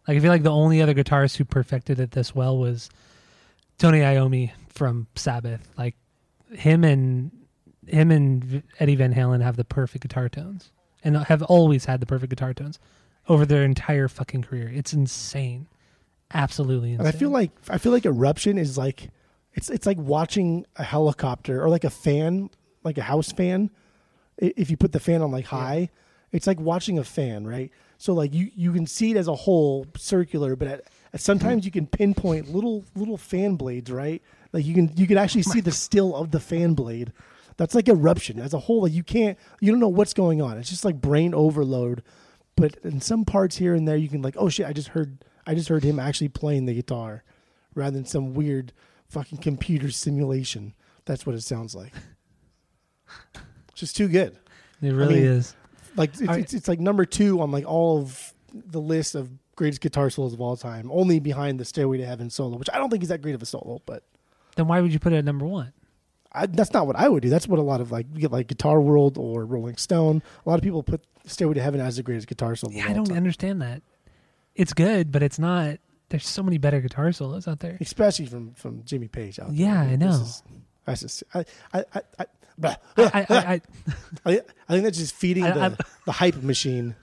Like, I feel like the only other guitarist who perfected it this well was Tony Iommi from Sabbath. Like, him and Eddie Van Halen have the perfect guitar tones and have always had the perfect guitar tones. Over their entire fucking career. It's insane. Absolutely insane. And I feel like Eruption is like it's like watching a helicopter or like a fan, like a house fan. If you put the fan on like high, it's like watching a fan, right? So like you can see it as a whole circular, but sometimes you can pinpoint little fan blades, right? Like you can actually see the still of the fan blade. That's like Eruption as a whole. Like you don't know what's going on. It's just like brain overload. But in some parts here and there, you can like, oh shit, I just heard him actually playing the guitar, rather than some weird fucking computer simulation. That's what it sounds like. It's just too good. It really is. Like it's like number 2 on like all of the list of greatest guitar solos of all time, only behind the Stairway to Heaven solo, which I don't think is that great of a solo. But then why would you put it at number one? That's not what I would do. That's what a lot of, like, you get like Guitar World or Rolling Stone. A lot of people put Stairway to Heaven as the greatest guitar solo. Yeah, I don't understand that. It's good, but it's not. There's so many better guitar solos out there, especially from Jimmy Page. Out there. Yeah, I know. I think that's just feeding the hype machine.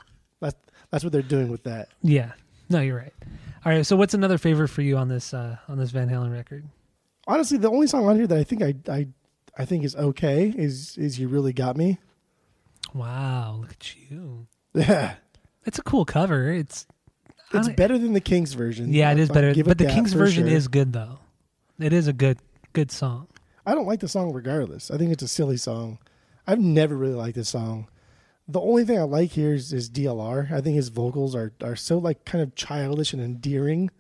That's what they're doing with that. Yeah. No, you're right. All right. So, what's another favorite for you on this Van Halen record? Honestly, the only song on here that I think I think is okay is "You Really Got Me." Wow, look at you! Yeah, it's a cool cover. It's better than the King's version. Yeah, it is better. But the King's version is good though. It is a good song. I don't like the song regardless. I think it's a silly song. I've never really liked this song. The only thing I like here is DLR. I think his vocals are so like kind of childish and endearing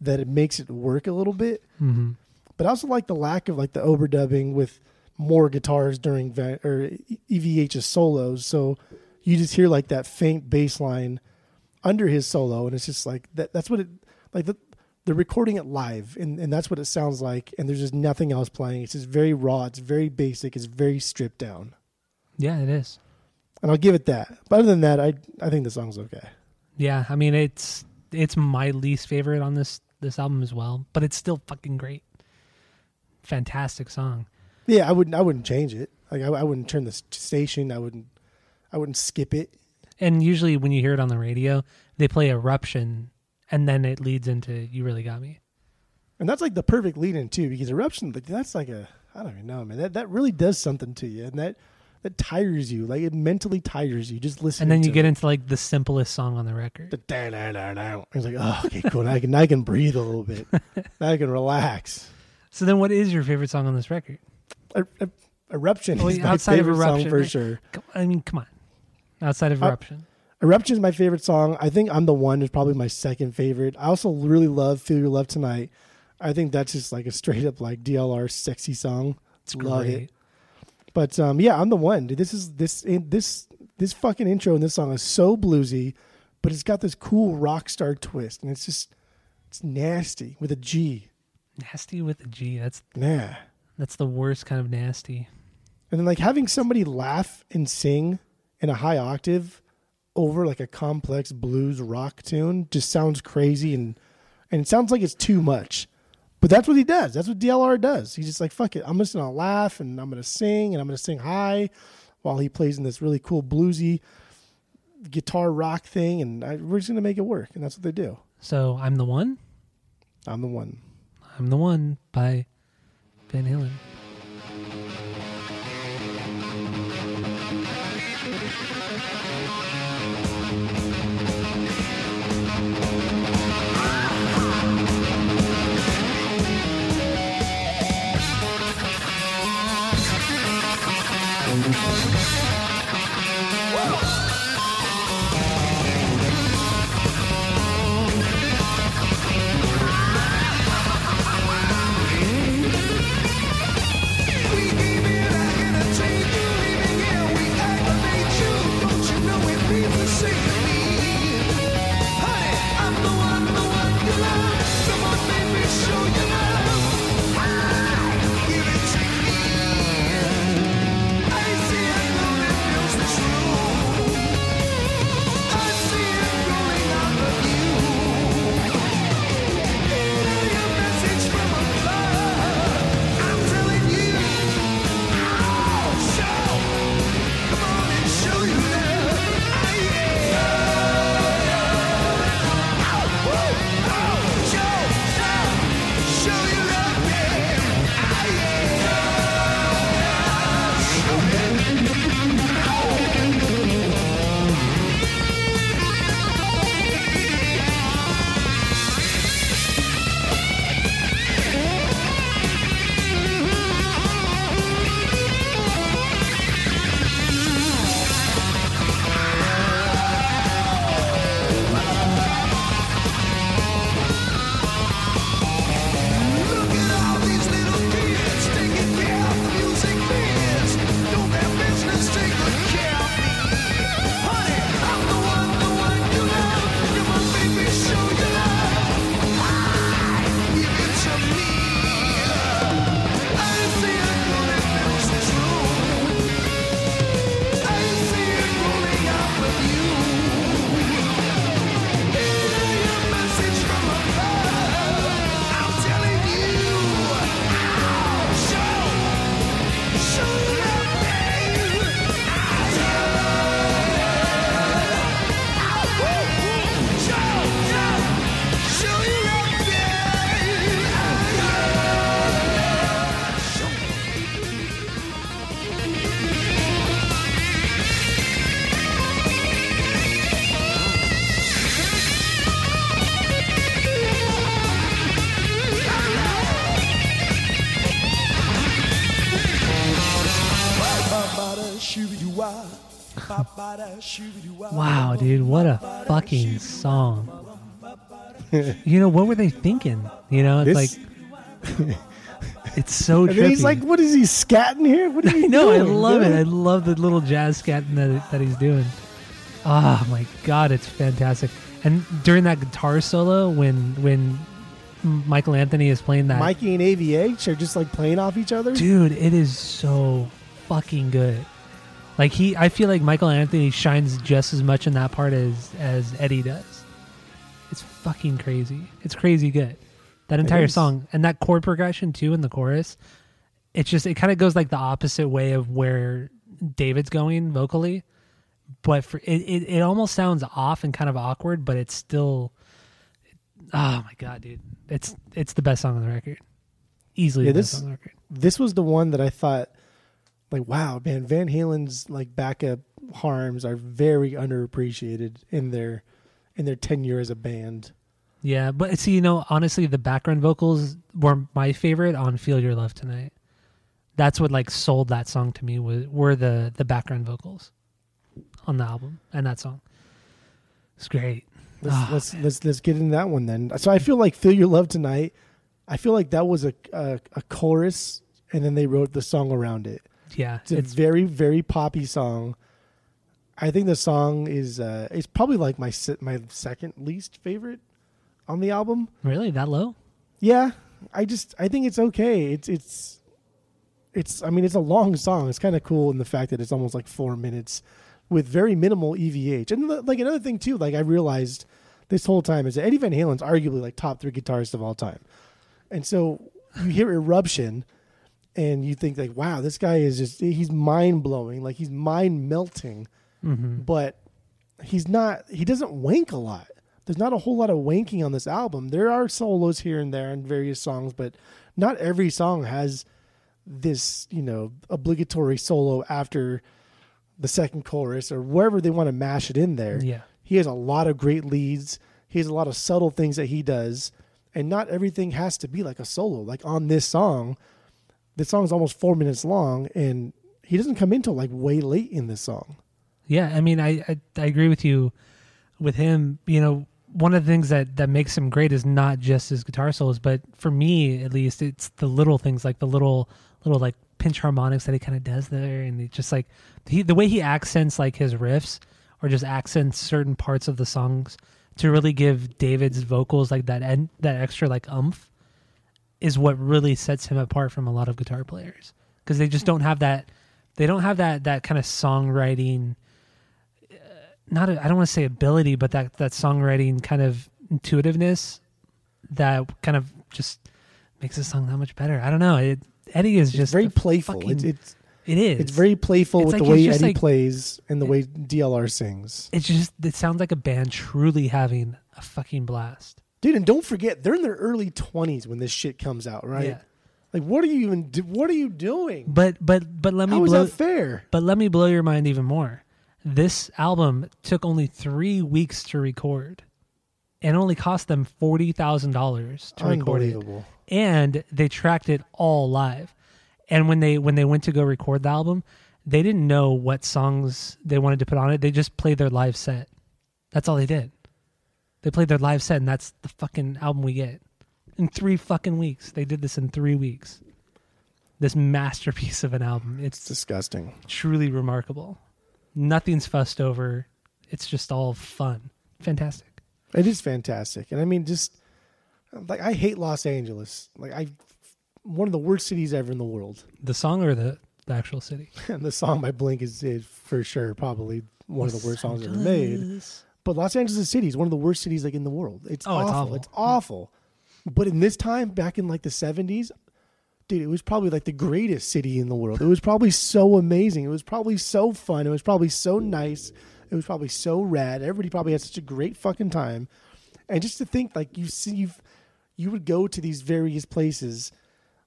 that it makes it work a little bit. Mm-hmm. But I also like the lack of like the overdubbing with more guitars during EVH's solos. So you just hear like that faint bass line under his solo, and it's just like that. That's what it like. They're recording it live, and that's what it sounds like. And there's just nothing else playing. It's just very raw. It's very basic. It's very stripped down. Yeah, it is. And I'll give it that. But other than that, I think the song's okay. Yeah, I mean it's my least favorite on this album as well, but it's still fucking great. Fantastic song. Yeah, I wouldn't change it. Like I wouldn't turn the station. I wouldn't skip it. And usually when you hear it on the radio, they play Eruption, and then it leads into You Really Got Me. And that's like the perfect lead-in, too, because Eruption, that's like a, I don't even know, man. That really does something to you, and that tires you. Like, it mentally tires you just listening to it. And then you get into, like, the simplest song on the record. It's like, oh, okay, cool. Now I can breathe a little bit. Now I can relax. So then what is your favorite song on this record? Eruption is my favorite song for sure. I mean, come on. Outside of Eruption. Eruption is my favorite song. I think I'm the One is probably my second favorite. I also really love Feel Your Love Tonight. I think that's just like a straight up like DLR sexy song. It's love great. It. But yeah, I'm the One. Dude, this fucking intro in this song is so bluesy, but it's got this cool rock star twist, and it's nasty with a G. Nasty with a G. That's the worst kind of nasty. And then like having somebody laugh and sing in a high octave over like a complex blues rock tune just sounds crazy and it sounds like it's too much. But that's what he does. That's what DLR does. He's just like, fuck it. I'm just going to laugh and I'm going to sing and I'm going to sing high while he plays in this really cool bluesy guitar rock thing. And we're just going to make it work. And that's what they do. So I'm the One. I'm the One. I'm the One by Van Halen. Wow, dude, what a fucking song. You know, what were they thinking? You know, it's this... like... It's so trippy. He's like, what is he, scatting here? What is he doing? I love it. I love the little jazz scatting that he's doing. Oh, my God, it's fantastic. And during that guitar solo, when Michael Anthony is playing that... Mikey and AVH are just, like, playing off each other? Dude, it is so fucking good. Like, I feel like Michael Anthony shines just as much in that part as Eddie does. It's fucking crazy. It's crazy good. That entire song and that chord progression too in the chorus, it's just, it kind of goes like the opposite way of where David's going vocally, but it almost sounds off and kind of awkward, but it's still, oh my God, dude, it's the best song on the record, easily. Yeah, the best song on the record. This was the one that I thought, like, wow, man, Van Halen's like backup harms are very underappreciated in their tenure as a band. Yeah, but see, you know, honestly, the background vocals were my favorite on Feel Your Love Tonight. That's what, like, sold that song to me, were the background vocals on the album and that song. It's great. Let's get into that one then. So I feel like Feel Your Love Tonight, I feel like that was a chorus, and then they wrote the song around it. Yeah. It's a very, very poppy song. I think the song is it's probably like my second least favorite on the album. Really? That low? Yeah. I think it's okay. It's I mean, it's a long song. It's kind of cool in the fact that it's almost like 4 minutes with very minimal EVH. And like another thing too, like I realized this whole time is that Eddie Van Halen's arguably like top 3 guitarist of all time. And so you hear Eruption and you think like, wow, this guy is just, he's mind blowing. Like he's mind melting, but he doesn't wank a lot. There's not a whole lot of wanking on this album. There are solos here and there in various songs, but not every song has this, you know, obligatory solo after the second chorus or wherever they want to mash it in there. Yeah. He has a lot of great leads. He has a lot of subtle things that he does, and not everything has to be like a solo. Like on this song, the song is almost 4 minutes long, and he doesn't come in till like way late in this song. Yeah, I mean, I agree with you. With him, you know, one of the things that makes him great is not just his guitar solos, but for me, at least, it's the little things, like the little like pinch harmonics that he kind of does there. And it's just like the way he accents like his riffs or just accents certain parts of the songs to really give David's vocals like that extra like oomph is what really sets him apart from a lot of guitar players. Cause they just don't have that kind of songwriting, I don't want to say ability, but that songwriting kind of intuitiveness that kind of just makes the song that much better. I don't know. Eddie is just very playful. It is. It's very playful with the way Eddie plays and the way DLR sings. It sounds like a band truly having a fucking blast, dude. And don't forget, they're in their early 20s when this shit comes out, right? Yeah. Like, what are you doing? But let me blow. How is that fair? But let me blow your mind even more. This album took only 3 weeks to record and only cost them $40,000 to record it. And they tracked it all live. And when they went to go record the album, they didn't know what songs they wanted to put on it. They just played their live set. That's all they did. They played their live set, and that's the fucking album we get. In 3 fucking weeks. They did this in 3 weeks. This masterpiece of an album. It's disgusting. Truly remarkable. Nothing's fussed over. It's just all fun. Fantastic. It is fantastic. And I mean, just like, I hate Los Angeles. Like one of the worst cities ever in the world. The song or the actual city? And the song by Blink is for sure probably one of the worst songs ever made. But Los Angeles City is one of the worst cities like in the world. It's awful. It's awful. But in this time, back in like the 70s, dude, it was probably like the greatest city in the world. It was probably so amazing. It was probably so fun. It was probably so nice. It was probably so rad. Everybody probably had such a great fucking time. And just to think, like, you would go to these various places,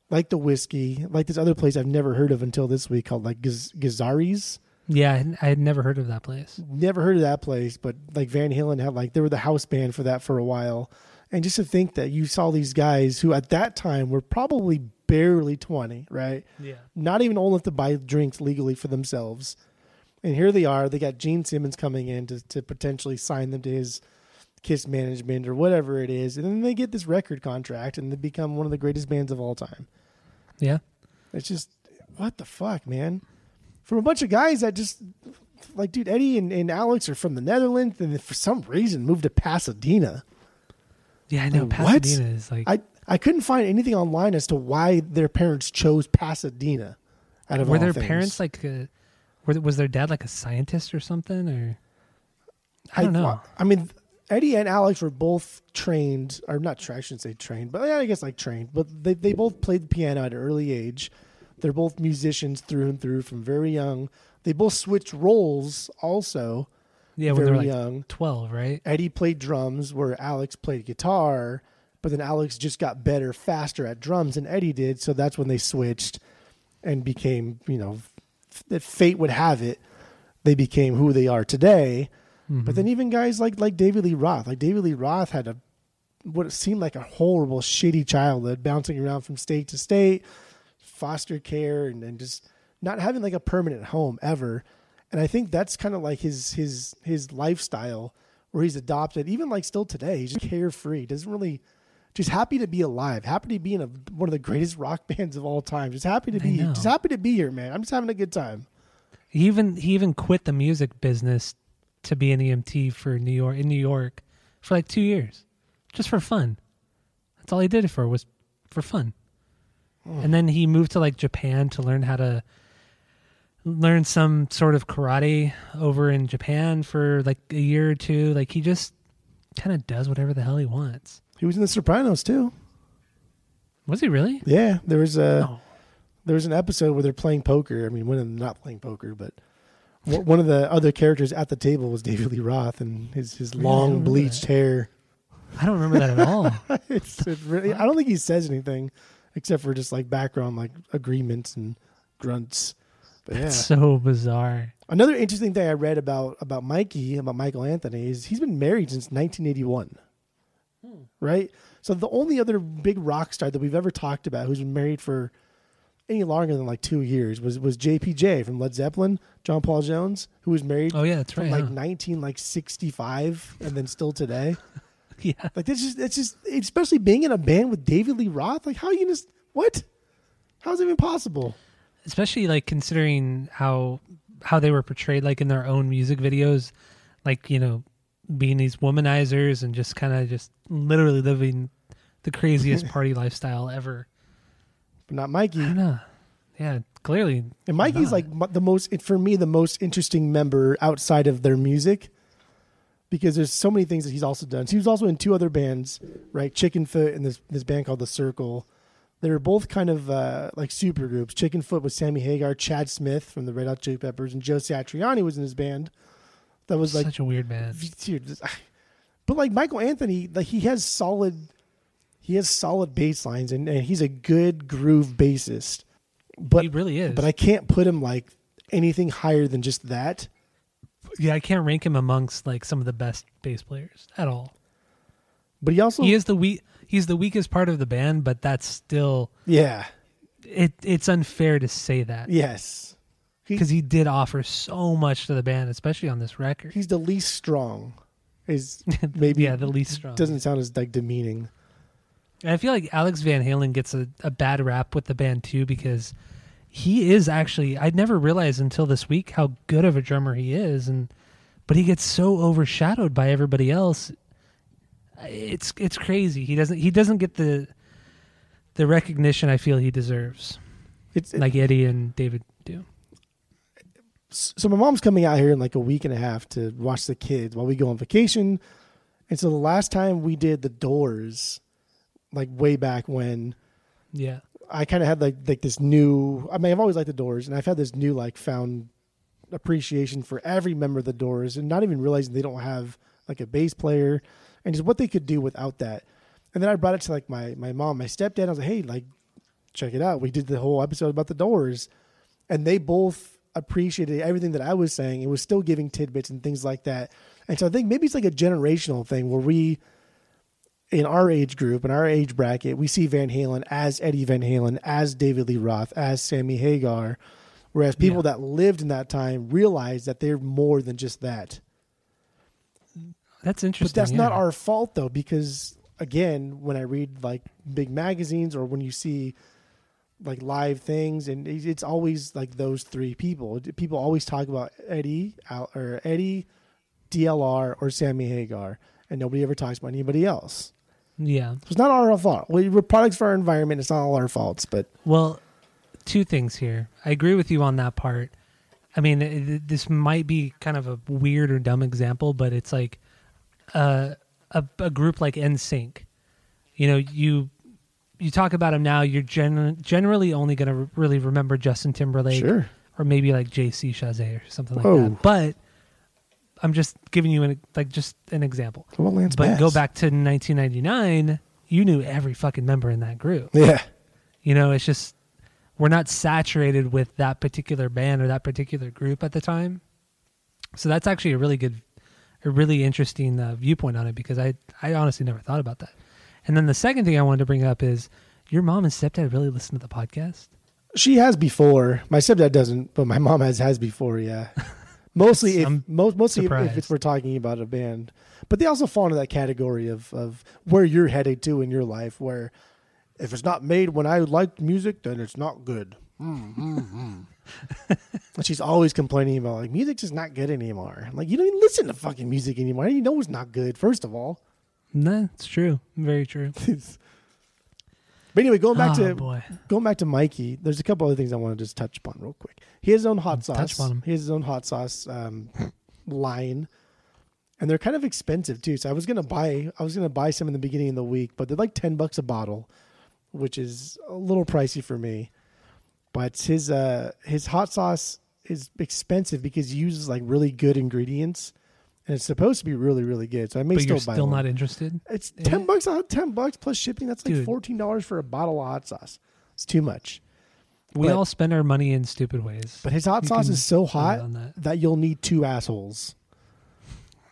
like the Whiskey, like this other place I've never heard of until this week called like Gazari's. Yeah, I had never heard of that place. Never heard of that place, but like Van Halen had like, they were the house band for that for a while. And just to think that you saw these guys who at that time were probably barely 20, right? Yeah. Not even old enough to buy drinks legally for themselves. And here they are. They got Gene Simmons coming in to potentially sign them to his Kiss management or whatever it is. And then they get this record contract and they become one of the greatest bands of all time. Yeah. It's just, what the fuck, man? From a bunch of guys that just, like, dude, Eddie and Alex are from the Netherlands and for some reason moved to Pasadena. Yeah, I know. Like, Pasadena is like... I couldn't find anything online as to why their parents chose Pasadena out of all things. Were their parents like... was their dad like a scientist or something? Or I don't know. I mean, Eddie and Alex were both trained, or not trained, I shouldn't say trained, but yeah, I guess like trained. But they both played the piano at an early age. They're both musicians through and through from very young. They both switched roles also. Yeah, when they were like young. 12, right? Eddie played drums where Alex played guitar, but then Alex just got better faster at drums than Eddie did. So that's when they switched and became, you know, that fate would have it, they became who they are today. Mm-hmm. But then even guys like David Lee Roth, like David Lee Roth had what seemed like a horrible, shitty childhood, bouncing around from state to state, foster care, and just not having like a permanent home ever. And I think that's kind of like his lifestyle where he's adopted, even like still today, he's just carefree, doesn't really, just happy to be alive, happy to be in one of the greatest rock bands of all time. Just happy to be here, man. I'm just having a good time. He even quit the music business to be an EMT in New York for like 2 years, just for fun. That's all he did it for, was for fun. Mm. And then he moved to like Japan to learn how to learn some sort of karate over in Japan for like a year or two. Like he just kind of does whatever the hell he wants. He was in The Sopranos too. Was he really? Yeah, there was an episode where they're playing poker. I mean, one of them not playing poker, but one of the other characters at the table was David Lee Roth and his long bleached hair. I don't remember that at all. I don't think he says anything except for just like background, like agreements and grunts. But that's so bizarre. Another interesting thing I read about Michael Anthony is he's been married since 1981. Right? So the only other big rock star that we've ever talked about who's been married for any longer than like 2 years was JPJ from Led Zeppelin, John Paul Jones, who was married from 1965 and then still today. Yeah. Like it's just especially being in a band with David Lee Roth, like how are you just what? How's it even possible? Especially like considering how they were portrayed like in their own music videos, like, you know, being these womanizers and just kind of just literally living the craziest party lifestyle ever. But not Mikey. I don't know. Yeah, clearly. And Mikey's like the most interesting member outside of their music because there's so many things that he's also done. So he was also in two other bands, right? Chickenfoot and this band called The Circle. They were both kind of like super groups. Chickenfoot was Sammy Hagar, Chad Smith from the Red Hot Chili Peppers, and Joe Satriani was in his band. That was like such a weird man. But like Michael Anthony, like he has solid bass lines and he's a good groove bassist. But he really is. But I can't put him like anything higher than just that. Yeah, I can't rank him amongst like some of the best bass players at all. But he's the weakest part of the band, but that's still it's unfair to say that. Yes. Because he did offer so much to the band, especially on this record. He's the least strong. Is maybe the least strong. Doesn't sound as like demeaning. And I feel like Alex Van Halen gets a bad rap with the band too because he is actually, I'd never realized until this week how good of a drummer he is, but he gets so overshadowed by everybody else. It's crazy. He doesn't get the recognition I feel he deserves. Like Eddie and David do. So my mom's coming out here in like a week and a half to watch the kids while we go on vacation. And so the last time we did The Doors, like way back when, I kind of had like this new, I mean, I've always liked The Doors and I've had this new like found appreciation for every member of The Doors and not even realizing they don't have like a bass player and just what they could do without that. And then I brought it to like my mom, my stepdad. I was like, hey, like check it out. We did the whole episode about The Doors and they both appreciated everything that I was saying. It was still giving tidbits and things like that. And so I think maybe it's like a generational thing where we, in our age group, in our age bracket, we see Van Halen as Eddie Van Halen, as David Lee Roth, as Sammy Hagar. Whereas people that lived in that time realized that they're more than just that. That's interesting. But that's not our fault, though, because, again, when I read, like, big magazines or when you see, like, live things, and it's always, like, those three people. People always talk about Eddie, DLR, or Sammy Hagar, and nobody ever talks about anybody else. Yeah. So it's not our fault. We're products for our environment. It's not all our faults, but... Well, two things here. I agree with you on that part. I mean, this might be kind of a weird or dumb example, but it's like... a group like NSYNC, you know, you talk about them now, you're generally only going to really remember Justin Timberlake, sure, or maybe like JC Chazé or something like that. But I'm just giving you an example. Well, Lance Bass. Go back to 1999, you knew every fucking member in that group. Yeah, you know, it's just we're not saturated with that particular band or that particular group at the time. So that's actually a really interesting viewpoint on it, because I honestly never thought about that. And then the second thing I wanted to bring up is, your mom and stepdad really listen to the podcast? She has before. My stepdad doesn't, but my mom has before, yeah. Mostly if we're talking about a band. But they also fall into that category of where you're headed to in your life, where if it's not made when I liked music, then it's not good. But she's always complaining about, like, music's just not good anymore. I'm like, you don't even listen to fucking music anymore. You know it's not good, first of all. Nah, it's true. Very true. But anyway, going back to Mikey, there's a couple other things I want to just touch upon real quick. He has his own hot sauce. He has his own hot sauce line. And they're kind of expensive too. So I was gonna buy some in the beginning of the week, but they're like $10 a bottle, which is a little pricey for me. But his hot sauce is expensive because he uses like really good ingredients, and it's supposed to be really, really good. So I may still buy it. Still not interested. It's $10 out. $10 plus shipping. That's like $14 for a bottle of hot sauce. It's too much. We all spend our money in stupid ways. But his hot sauce is so hot that you'll need two assholes.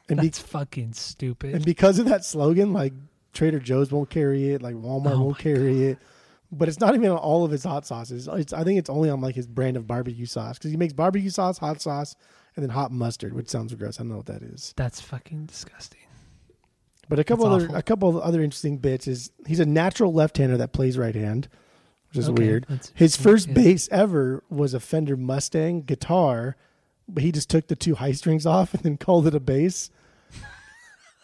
And that's fucking stupid. And because of that slogan, like Trader Joe's won't carry it, like Walmart won't carry it. But it's not even on all of his hot sauces. I think it's only on like his brand of barbecue sauce, because he makes barbecue sauce, hot sauce, and then hot mustard, which sounds gross. I don't know what that is. That's fucking disgusting. But a couple of other interesting bits is he's a natural left-hander that plays right hand, which is weird. His first bass ever was a Fender Mustang guitar, but he just took the two high strings off and then called it a bass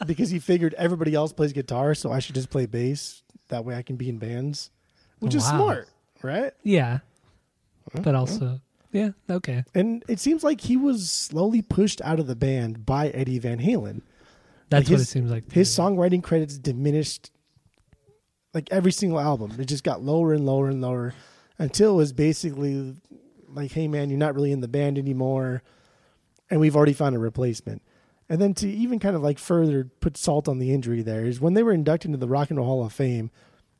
because he figured everybody else plays guitar, so I should just play bass. That way I can be in bands. Which is smart, right? Yeah. But also, okay. And it seems like he was slowly pushed out of the band by Eddie Van Halen. That's what it seems like. His songwriting credits diminished like every single album. It just got lower and lower and lower until it was basically like, hey, man, you're not really in the band anymore. And we've already found a replacement. And then to even kind of like further put salt on the injury there is when they were inducted into the Rock and Roll Hall of Fame,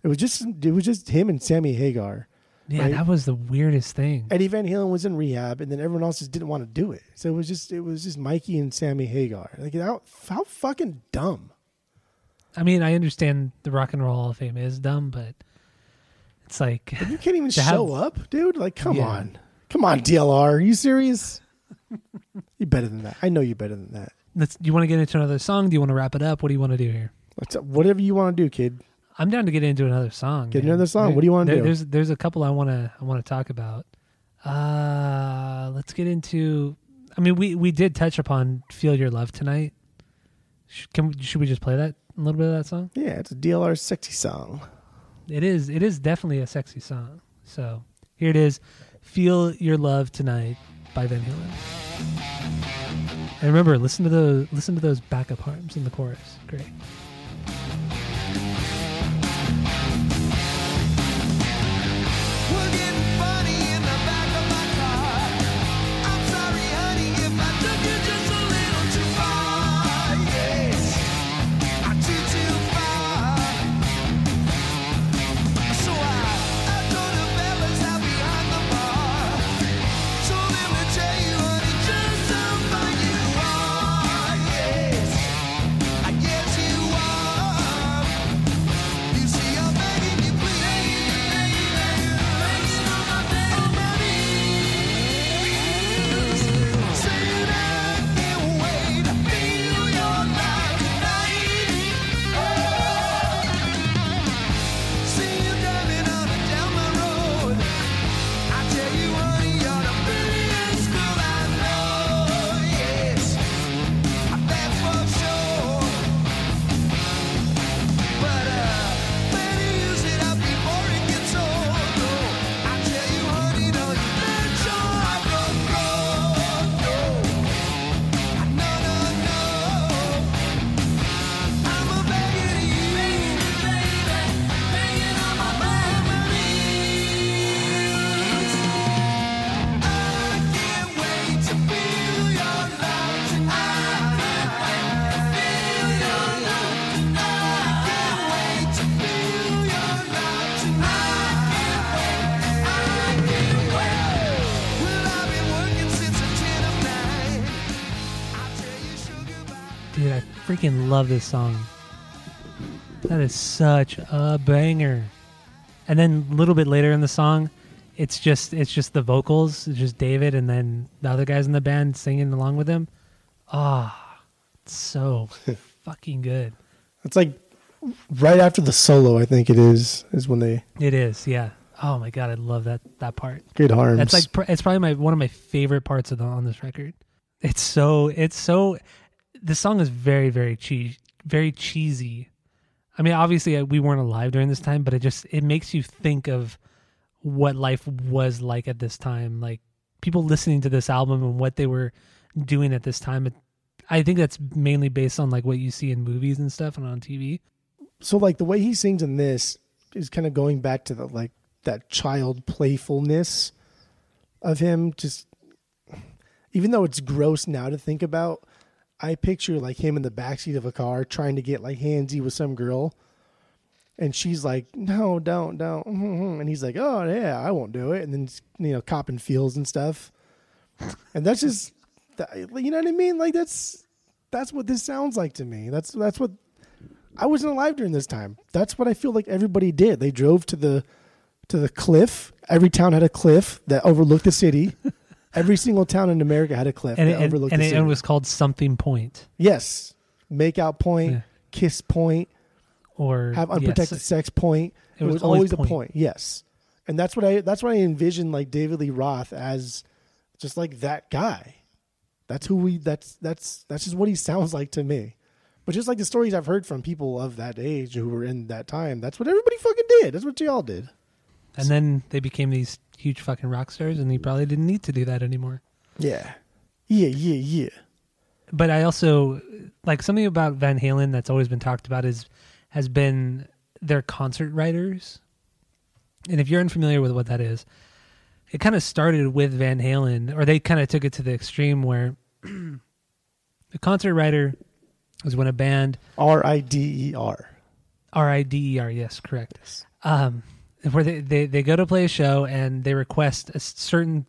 It was just him and Sammy Hagar. Yeah, right? That was the weirdest thing. Eddie Van Halen was in rehab, and then everyone else just didn't want to do it. So it was just Mikey and Sammy Hagar. Like, how fucking dumb. I mean, I understand the Rock and Roll Hall of Fame is dumb, but it's like... But you can't even show up, dude. Like, come on. Come on, DLR. Are you serious? You're better than that. I know you're better than that. Do you want to get into another song? Do you want to wrap it up? What do you want to do here? Whatever you want to do, kid. I'm down to get into another song. What do you want to do? There's a couple I want to talk about. Let's get into. I mean, we did touch upon "Feel Your Love" tonight. Should we just play that a little bit of that song? Yeah, it's a DLR sexy song. It is. It is definitely a sexy song. So here it is, "Feel Your Love Tonight" by Van Halen. And remember, listen to those backup harms in the chorus. Great. freaking love this song. That is such a banger. And then a little bit later in the song, it's just the vocals, it's just David and then the other guys in the band singing along with him. Ah, it's so fucking good. It's like right after the solo, I think it is when they. It is, yeah. Oh my god, I love that part. Good harms. That's like it's probably one of my favorite parts on this record. It's so. The song is very, very very cheesy. I mean, obviously we weren't alive during this time, but it makes you think of what life was like at this time. Like people listening to this album and what they were doing at this time. I think that's mainly based on like what you see in movies and stuff and on TV. So like the way he sings in this is kind of going back to the like that child playfulness of him. Just even though it's gross now to think about, I picture like him in the backseat of a car trying to get like handsy with some girl, and she's like, "No, don't," and he's like, "Oh yeah, I won't do it." And then copping feels and stuff, and that's just. You know what I mean? Like that's what this sounds like to me. That's what I wasn't alive during this time. That's what I feel like everybody did. They drove to the cliff. Every town had a cliff that overlooked the city. Every single town in America had a cliff that overlooked the city. And it was called something point. Yes. Makeout point, yeah. Kiss point, or have unprotected sex point. It was always a point. Yes. And that's what I envisioned like David Lee Roth as, just like that guy. That's just what he sounds like to me. But just like the stories I've heard from people of that age who were in that time, that's what everybody fucking did. That's what you all did. And then they became these huge fucking rock stars, and he probably didn't need to do that anymore. Yeah. But I also, like, something about Van Halen that's always been talked about has been their concert writers. And if you're unfamiliar with what that is, it kind of started with Van Halen, or they kind of took it to the extreme where the concert writer was when a band... R-I-D-E-R. R-I-D-E-R, yes, correct. Yes. Where they go to play a show and they request a certain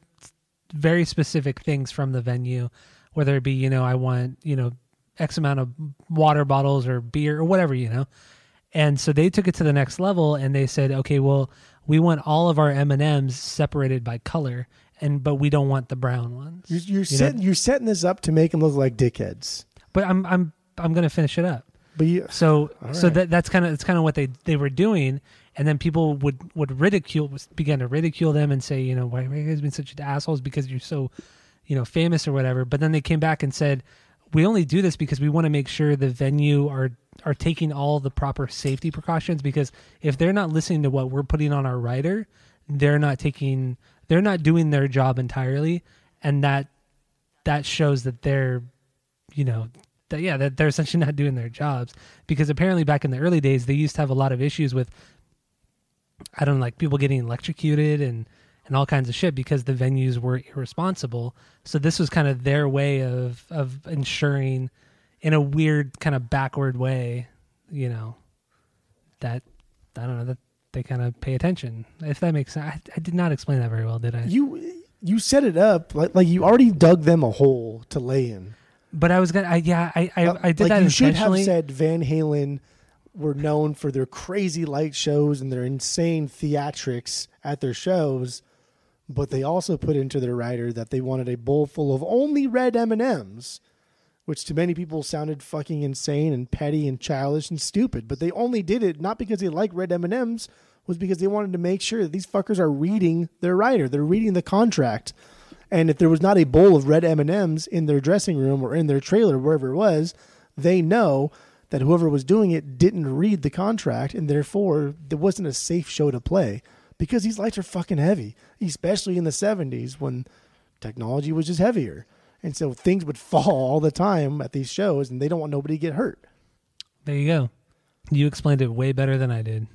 very specific things from the venue, whether it be, I want, X amount of water bottles or beer or whatever, And so they took it to the next level and they said, okay, well... we want all of our M&Ms separated by color, but we don't want the brown ones. You're setting this up to make them look like dickheads. But I'm going to finish it up. But that's kind of what they were doing, and then people began to ridicule them and say, why have you guys been such assholes because you're so, famous or whatever. But then they came back and said, we only do this because we want to make sure the venue are taking all the proper safety precautions, because if they're not listening to what we're putting on our rider, they're not doing their job entirely, and that shows that they're essentially not doing their jobs. Because apparently back in the early days they used to have a lot of issues with people getting electrocuted and all kinds of shit because the venues were irresponsible. So this was kind of their way of ensuring, in a weird kind of backward way, that, I don't know, that they kind of pay attention. If that makes sense. I did not explain that very well, did I? You set it up like you already dug them a hole to lay in. But I was going to, I did like that intentionally. You should have said Van Halen were known for their crazy light shows and their insane theatrics at their shows, but they also put into their rider that they wanted a bowl full of only red M&Ms. Which to many people sounded fucking insane and petty and childish and stupid. But they only did it not because they like red M&Ms, was because they wanted to make sure that these fuckers are reading their rider. They're reading the contract. And if there was not a bowl of red M&Ms in their dressing room or in their trailer, wherever it was, they know that whoever was doing it didn't read the contract, and therefore there wasn't a safe show to play, because these lights are fucking heavy, especially in the 70s when technology was just heavier. And so things would fall all the time at these shows, and they don't want nobody to get hurt. There you go. You explained it way better than I did.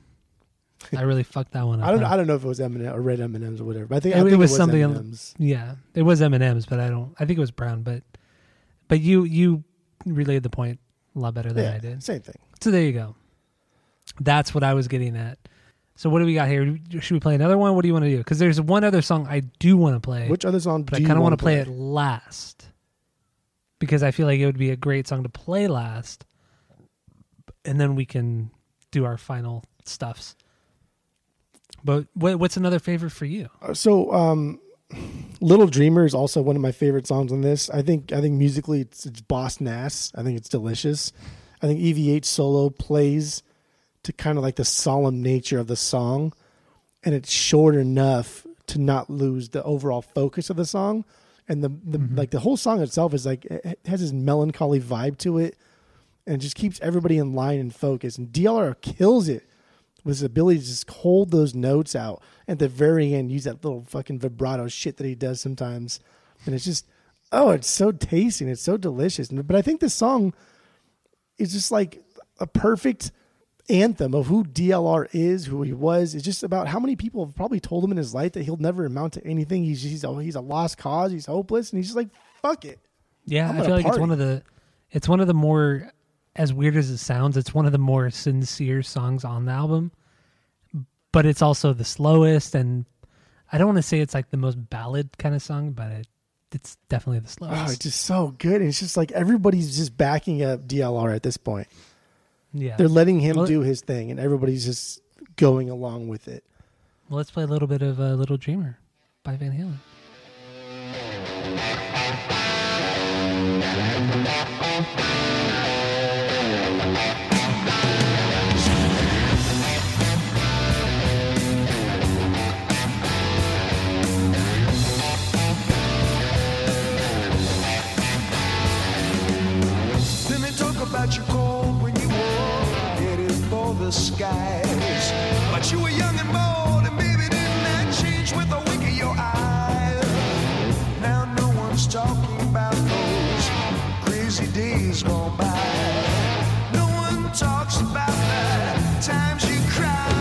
I really fucked that one up. I don't know if it was M&M or red M&Ms or whatever. But I think it was something. M&Ms. Yeah, it was M&Ms, but I think it was brown. But you relayed the point a lot better than I did. Same thing. So there you go. That's what I was getting at. So what do we got here? Should we play another one? What do you want to do? Because there's one other song I do want to play. Which other song do you want to play? But I kind of want to play it last. Because I feel like it would be a great song to play last. and then we can do our final stuffs. But what's another favorite for you? So Little Dreamer is also one of my favorite songs on this. I think musically it's boss nass. I think it's delicious. I think EVH solo plays to kind of like the solemn nature of the song, and it's short enough to not lose the overall focus of the song. And the mm-hmm. like the whole song itself is like, it has this melancholy vibe to it, and it just keeps everybody in line and focus. And DLR kills it with his ability to just hold those notes out at the very end, use that little fucking vibrato shit that he does sometimes. And it's just, oh, it's so tasty and it's so delicious. But I think this song is just like a perfect anthem of who DLR is, who he was. It's just about how many people have probably told him in his life that he'll never amount to anything. He's a lost cause. He's hopeless, and he's just like, fuck it. Yeah, I feel like it's one of the more, as weird as it sounds, it's one of the more sincere songs on the album. But it's also the slowest, and I don't want to say it's like the most ballad kind of song, but it's definitely the slowest. Oh, it's just so good. It's just like everybody's just backing up DLR at this point. Yeah, they're letting him do his thing, and everybody's just going along with it. Well, let's play a little bit of Little Dreamer by Van Halen. Let me talk about your cold when you the skies, but you were young and bold, and baby, didn't that change with a wink of your eye? Now no one's talking about those crazy days gone by. No one talks about the times you cried,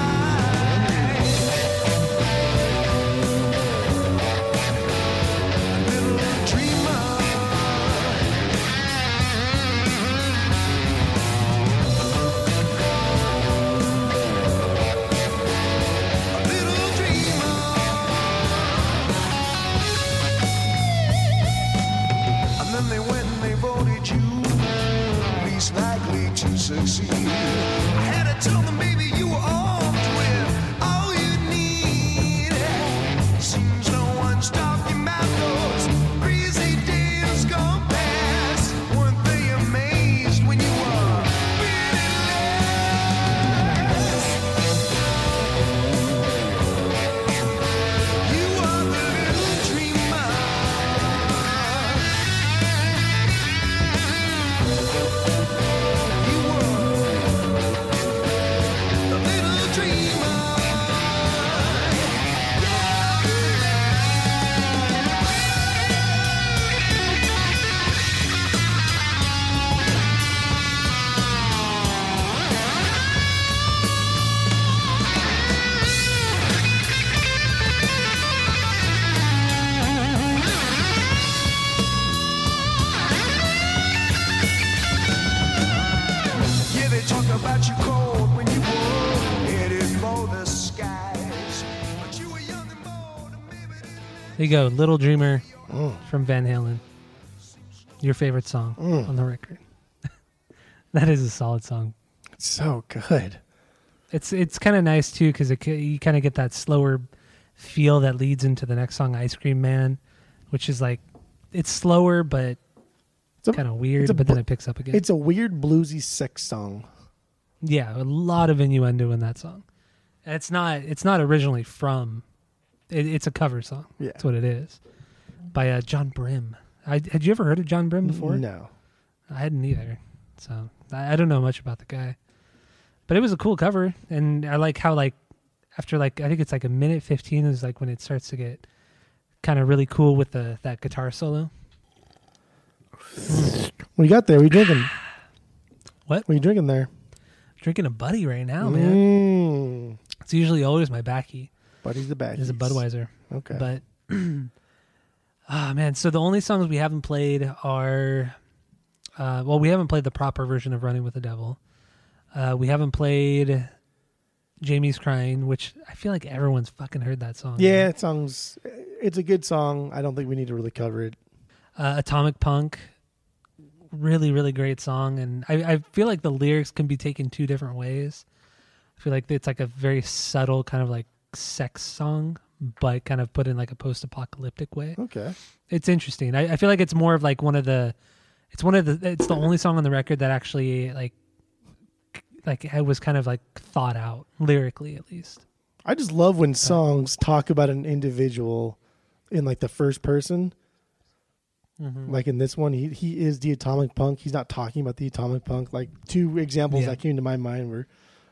little dreamer. Likely to succeed. I had to tell them, baby, you were armed with all you need. Seems no one's talking about those crazy days gone past. Weren't they amazed when you were penniless? You are the little dreamer. There you go, Little Dreamer from Van Halen. Your favorite song on the record. That is a solid song. It's so good. It's kind of nice too, because you kind of get that slower feel that leads into the next song, Ice Cream Man, which is like, it's slower, but it's kind of weird, but then it picks up again. It's a weird bluesy sex song. Yeah, a lot of innuendo in that song. It's not originally from. It's a cover song. Yeah. That's what it is, by John Brim. Had you ever heard of John Brim before? No, I hadn't either. So I don't know much about the guy, but it was a cool cover, and I like how like after like I think it's like a 1:15 is like when it starts to get kind of really cool with that guitar solo. What you got there? What are you drinking? What? What are you drinking there? Drinking a buddy right now, man. It's usually always my backy. Buddy's the back. It's a Budweiser. Okay. But, man, so the only songs we haven't played are, we haven't played the proper version of Running with the Devil. We haven't played Jamie's Crying, which I feel like everyone's fucking heard that song. Yeah, right? It's a good song. I don't think we need to really cover it. Atomic Punk, really, really great song. And I feel like the lyrics can be taken two different ways. I feel like it's like a very subtle kind of like sex song, but kind of put in like a post-apocalyptic way. Okay. It's interesting. I feel like it's more of like it's the only song on the record that actually like it was kind of like thought out lyrically, at least. I just love when songs talk about an individual in like the first person. Mm-hmm. Like in this one, he is the atomic punk. He's not talking about the atomic punk. Like two examples that came to my mind were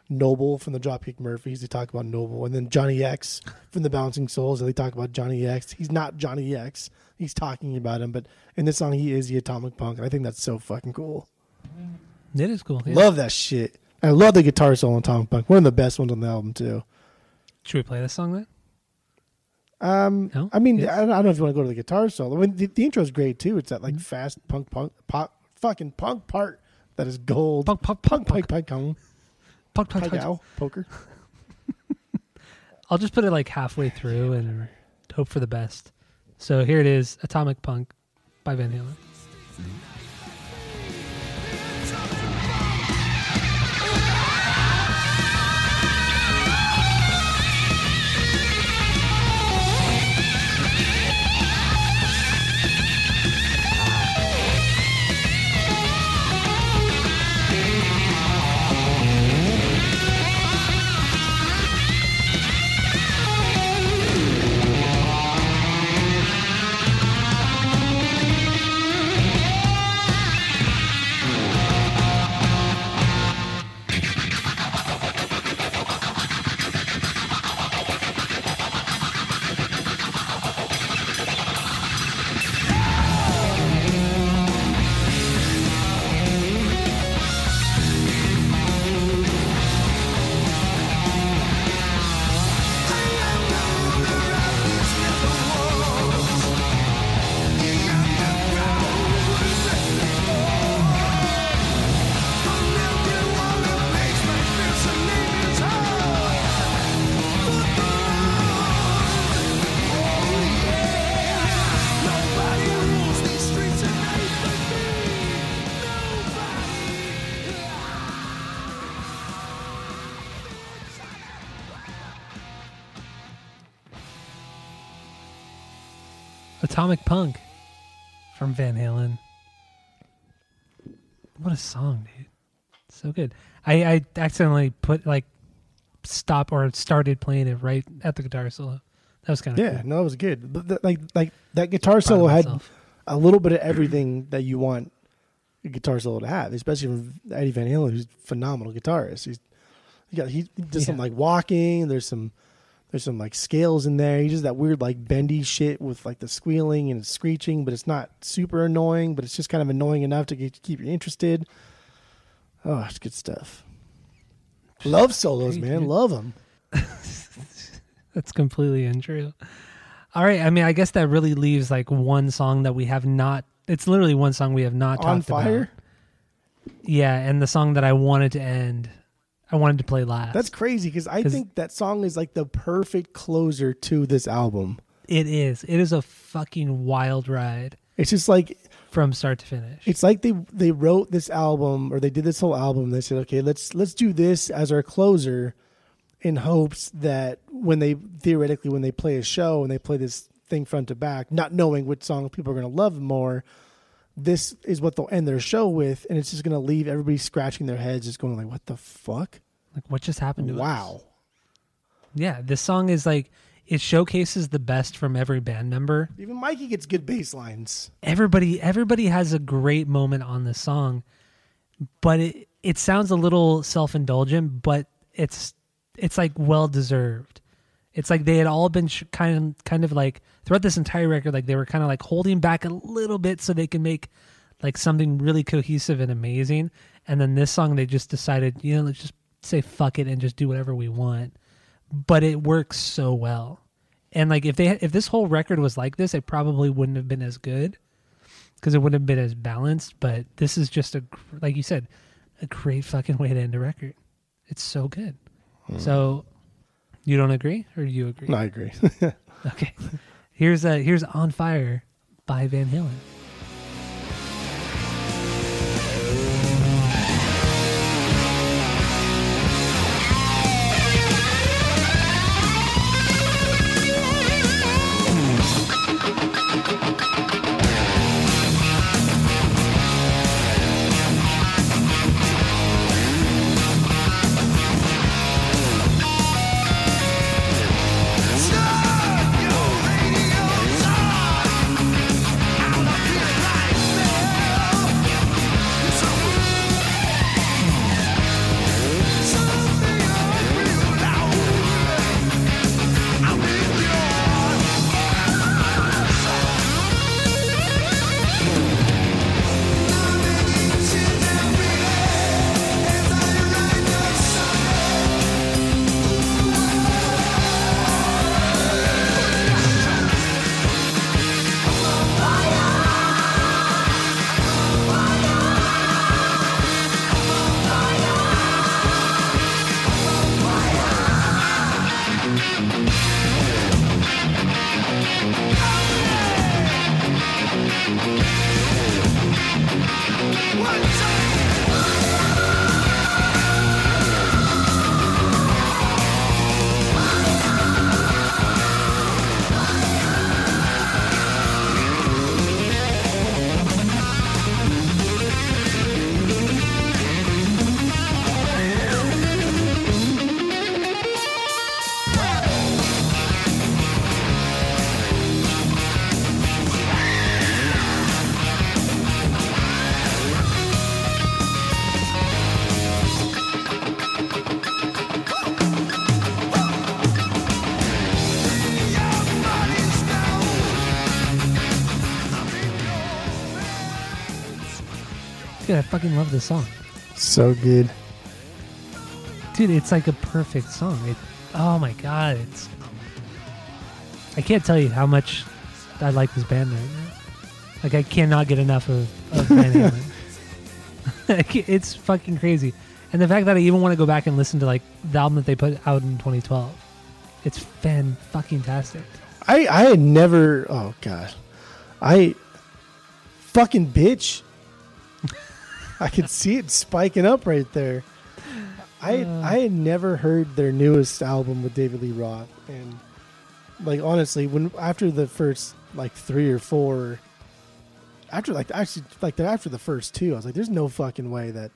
Noble from the Dropkick Murphys. They talk about Noble, and then Johnny X from the Bouncing Souls. They talk about Johnny X. He's not Johnny X. He's talking about him, but in this song, he is the atomic punk, and I think that's so fucking cool. It is cool. Yeah. Love that shit. I love the guitar solo on Atomic Punk. One of the best ones on the album too. Should we play this song then? No? I mean, yes. I don't know if you want to go to the guitar solo. I mean, the intro is great too. It's that like fast punk fucking punk part that is gold. Punk. Poker. I'll just put it like halfway through and hope for the best. So here it is, Atomic Punk by Van Halen. Mm-hmm. Atomic Punk from Van Halen. What a song, dude. So good. I accidentally put like stop or started playing it right at the guitar solo. That was kind of cool. No, that was good. But like that guitar solo had a little bit of everything that you want a guitar solo to have, especially from Eddie Van Halen, who's a phenomenal guitarist. He does some like walking, there's some like scales in there. He does that weird like bendy shit with like the squealing and screeching, but it's not super annoying, but it's just kind of annoying enough to keep you interested. Oh, it's good stuff. Love solos, man. Love them. That's completely untrue. All right. I mean, I guess that really leaves like one song that we have not. It's literally one song we have not talked about. On Fire? Yeah. And the song that I wanted to play last. That's crazy because I think that song is like the perfect closer to this album. It is. It is a fucking wild ride. It's just like from start to finish. It's like they wrote this album, or they did this whole album. They said, okay, let's do this as our closer, in hopes that when they play a show and they play this thing front to back, not knowing which song people are going to love more, this is what they'll end their show with, and it's just going to leave everybody scratching their heads, just going like, what the fuck? Like, what just happened to us? Wow. Yeah, this song is like, it showcases the best from every band member. Even Mikey gets good bass lines. Everybody has a great moment on this song, but it sounds a little self-indulgent, but it's like well-deserved. It's like they had all been kind of like throughout this entire record, like they were kind of like holding back a little bit so they can make like something really cohesive and amazing. And then this song, they just decided, you know, let's just say fuck it and just do whatever we want. But it works so well. And like if this whole record was like this, it probably wouldn't have been as good because it wouldn't have been as balanced. But this is just like you said, a great fucking way to end a record. It's so good. Hmm. So. You don't agree, or do you agree? No, I agree. Okay. Here's On Fire by Van Halen. good. I fucking love this song. So good. Dude, it's like a perfect song. Oh my God. I can't tell you how much I like this band right now. Like, I cannot get enough of Van Halen. It's fucking crazy. And the fact that I even want to go back and listen to, like, the album that they put out in 2012. It's fan-fucking-tastic. I had never... Oh, God. I... Fucking bitch. I could see it spiking up right there. I had never heard their newest album with David Lee Roth. And, like, honestly, after the first, like, three or four... After the first two, I was like, there's no fucking way that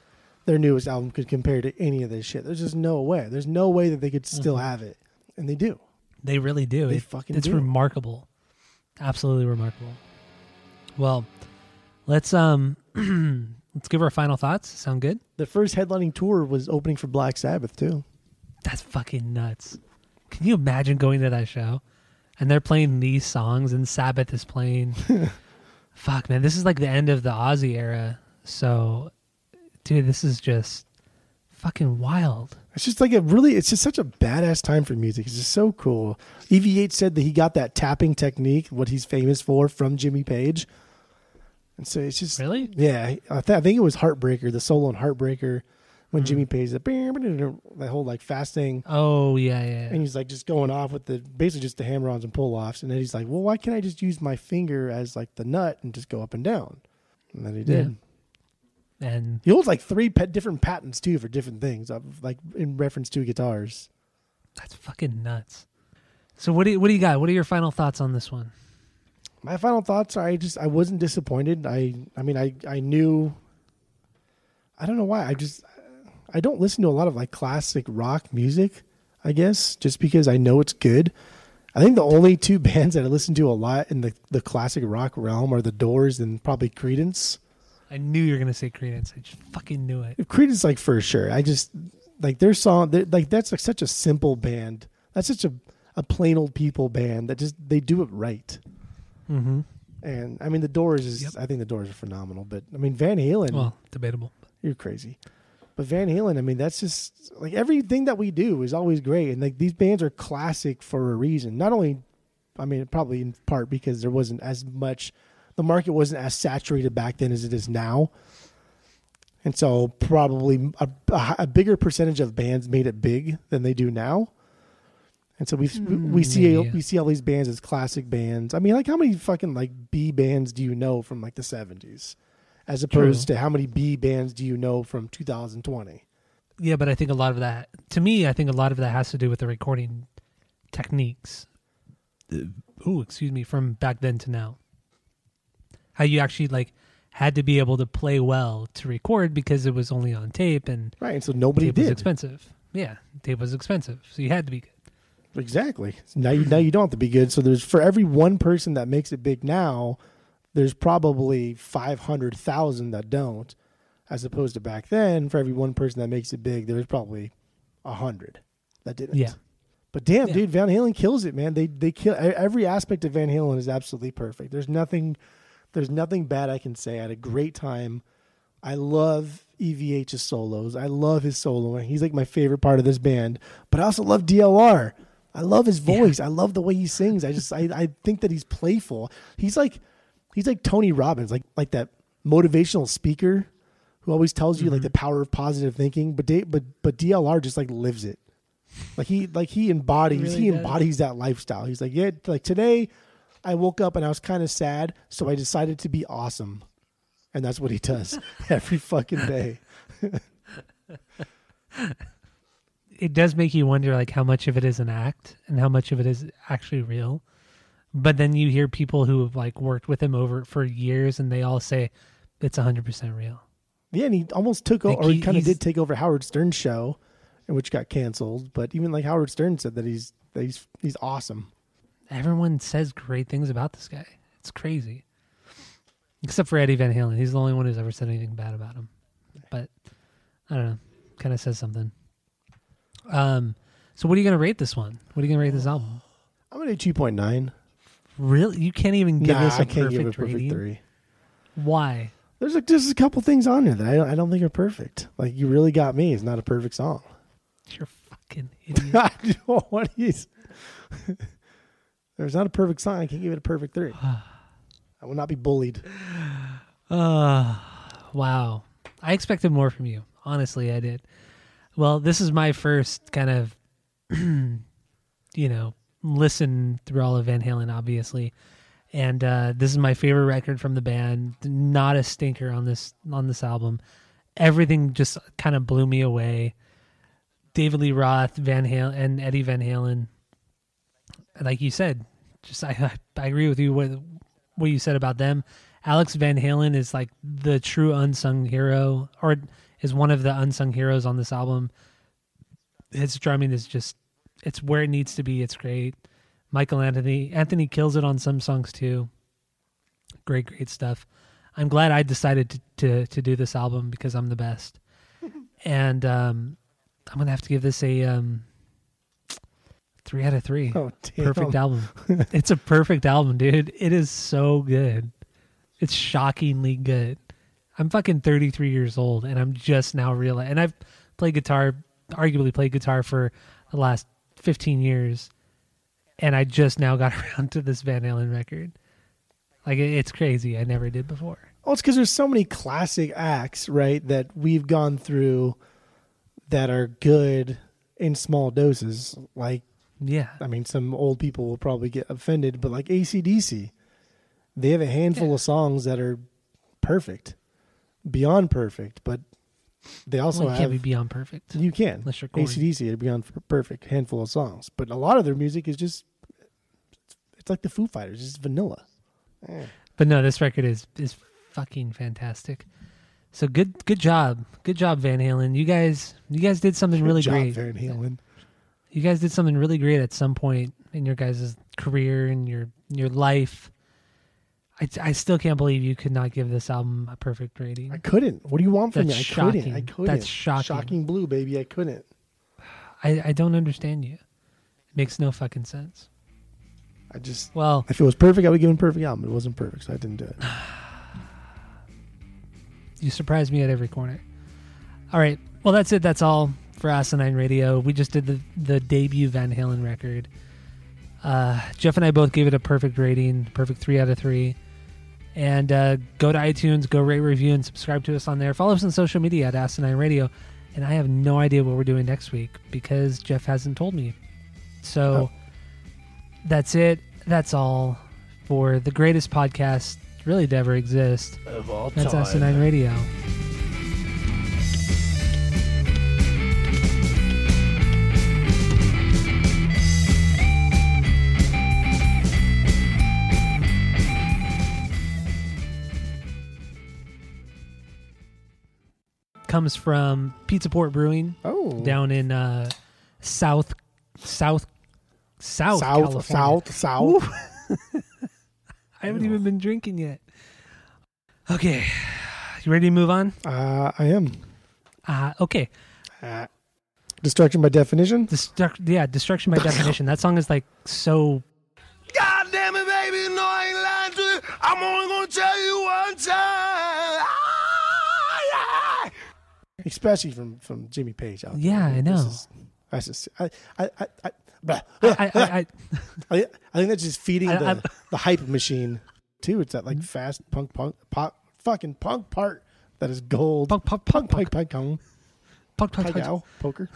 their newest album could compare to any of this shit. There's just no way. There's no way that they could still have it. And they do. They really do. It's remarkable. Absolutely remarkable. Well, let's give our final thoughts. Sound good? The first headlining tour was opening for Black Sabbath, too. That's fucking nuts. Can you imagine going to that show? And they're playing these songs and Sabbath is playing... Fuck, man, this is like the end of the Ozzy era. So, dude, this is just fucking wild. It's just like it's just such a badass time for music. It's just so cool. Evie Yates said that he got that tapping technique, what he's famous for, from Jimmy Page. And so it's just... Really? Yeah. I think it was Heartbreaker, the solo on Heartbreaker, when Jimmy Page, that whole like fast thing. Oh, yeah, yeah. And he's like just going off with basically just the hammer-ons and pull-offs. And then he's like, well, why can't I just use my finger as like the nut and just go up and down? And then he did. Yeah. And he holds like three different patents too for different things, like in reference to guitars. That's fucking nuts. So what do you got? What are your final thoughts on this one? My final thoughts are I wasn't disappointed. I mean I knew. I don't know why. I don't listen to a lot of like classic rock music, I guess, just because I know it's good. I think the only two bands that I listen to a lot in the classic rock realm are The Doors and probably Creedence. I knew you were going to say Creedence. I just fucking knew it. Creedence, like, for sure. I just, like, their song, like, that's like such a simple band. That's such a plain old people band that just, they do it right. Mm-hmm. And, I mean, The Doors is, yep. I think The Doors are phenomenal. But, I mean, Van Halen. Well, debatable. You're crazy. But Van Halen, I mean, that's just like everything that we do is always great. And like these bands are classic for a reason. Not only, I mean, probably in part because there wasn't as much, the market wasn't as saturated back then as it is now. And so probably a bigger percentage of bands made it big than they do now. And so we see all these bands as classic bands. I mean, like how many fucking like B bands do you know from like the 70s? As opposed to how many B bands do you know from 2020? Yeah, but I think a lot of that, to me, I think a lot of that has to do with the recording techniques. From back then to now. How you actually like had to be able to play well to record because it was only on tape and right, and so nobody did. It was expensive. Yeah, tape was expensive, so you had to be good. Exactly. So now you don't have to be good. So there's for every one person that makes it big now. There's probably 500,000 that don't, as opposed to back then, for every one person that makes it big, there was probably 100 that didn't. Yeah. But damn, dude, Van Halen kills it, man. They kill every aspect of Van Halen is absolutely perfect. There's nothing bad I can say. I had a great time. I love EVH's solos. I love his soloing. He's like my favorite part of this band. But I also love DLR. I love his voice. I love the way he sings. I just I think that he's playful. He's like Tony Robbins, like that motivational speaker who always tells you like the power of positive thinking. But DLR just like lives it. He really embodies that lifestyle. He's like, yeah, like today I woke up and I was kind of sad, so I decided to be awesome. And that's what he does every fucking day. It does make you wonder like how much of it is an act and how much of it is actually real. But then you hear people who have like worked with him over for years, and they all say it's 100% real. Yeah, and he almost took over, like he kind of did take over Howard Stern's show, which got canceled. But even like Howard Stern said that he's awesome. Everyone says great things about this guy. It's crazy, except for Eddie Van Halen. He's the only one who's ever said anything bad about him. But I don't know, kind of says something. So what are you gonna rate this one? What are you gonna rate this album? I'm gonna do 2.9. Really? You can't even give this a perfect rating? I can't give it a perfect 3. Why? There's like just a couple things on there that I don't think are perfect. Like You Really Got Me is not a perfect song. You're fucking idiot. What is? There's not a perfect song. I can't give it a perfect 3. I will not be bullied. Wow. I expected more from you. Honestly, I did. Well, this is my first kind of, listen through all of Van Halen, obviously. And this is my favorite record from the band. Not a stinker on this album. Everything just kind of blew me away. David Lee Roth, Van Halen, and Eddie Van Halen. Like you said, just I agree with you with what you said about them. Alex Van Halen is like the true unsung hero, or is one of the unsung heroes on this album. His drumming is it's where it needs to be. It's great. Michael Anthony kills it on some songs too. Great, great stuff. I'm glad I decided to do this album because I'm the best. And I'm gonna have to give this a 3 out of 3. Oh, damn. Perfect album. It's a perfect album, dude. It is so good. It's shockingly good. I'm fucking 33 years old, and I'm just now realizing. And I've arguably played guitar for the last 15 years. And I just now got around to this Van Halen record. Like, it's crazy. I never did before. Well, it's because there's so many classic acts, right, that we've gone through that are good in small doses. Like, yeah, I mean, some old people will probably get offended, but like AC/DC, they have a handful of songs that are perfect, beyond perfect, but they also can't be beyond perfect. You can. Unless you're Korn. AC/DC are beyond perfect, handful of songs. But a lot of their music is just, it's like the Foo Fighters, it's vanilla. But no, this record is fucking fantastic. So good job, Van Halen. You guys did something really great, Van Halen. You guys did something really great at some point in your guys' career and your life. I still can't believe you could not give this album a perfect rating. I couldn't. What do you want from me? I couldn't. That's shocking. Shocking blue, baby. I couldn't. I don't understand you. It makes no fucking sense. If it was perfect, I would give it a perfect album. It wasn't perfect, so I didn't do it. You surprise me at every corner. All right. Well, that's it. That's all for Asinine Radio. We just did the debut Van Halen record. Jeff and I both gave it a perfect rating, perfect 3 out of 3. And go to iTunes, go rate, review, and subscribe to us on there. Follow us on social media at Asinine Radio. And I have no idea what we're doing next week because Jeff hasn't told me. So That's it. That's all for the greatest podcast really to ever exist. Of all time. That's Asinine Radio. Comes from Pizza Port Brewing down in South California. I haven't even been drinking yet. Okay. You ready to move on? I am. Okay. Destruction by Definition? Destruction by Definition. That song is like so... God damn it, baby. No, I ain't lying to you. I'm only going to tell you one time. Especially from Jimmy Page. I know. I think that's just feeding the hype machine too. It's that like fast punk part that is gold. Punk poker.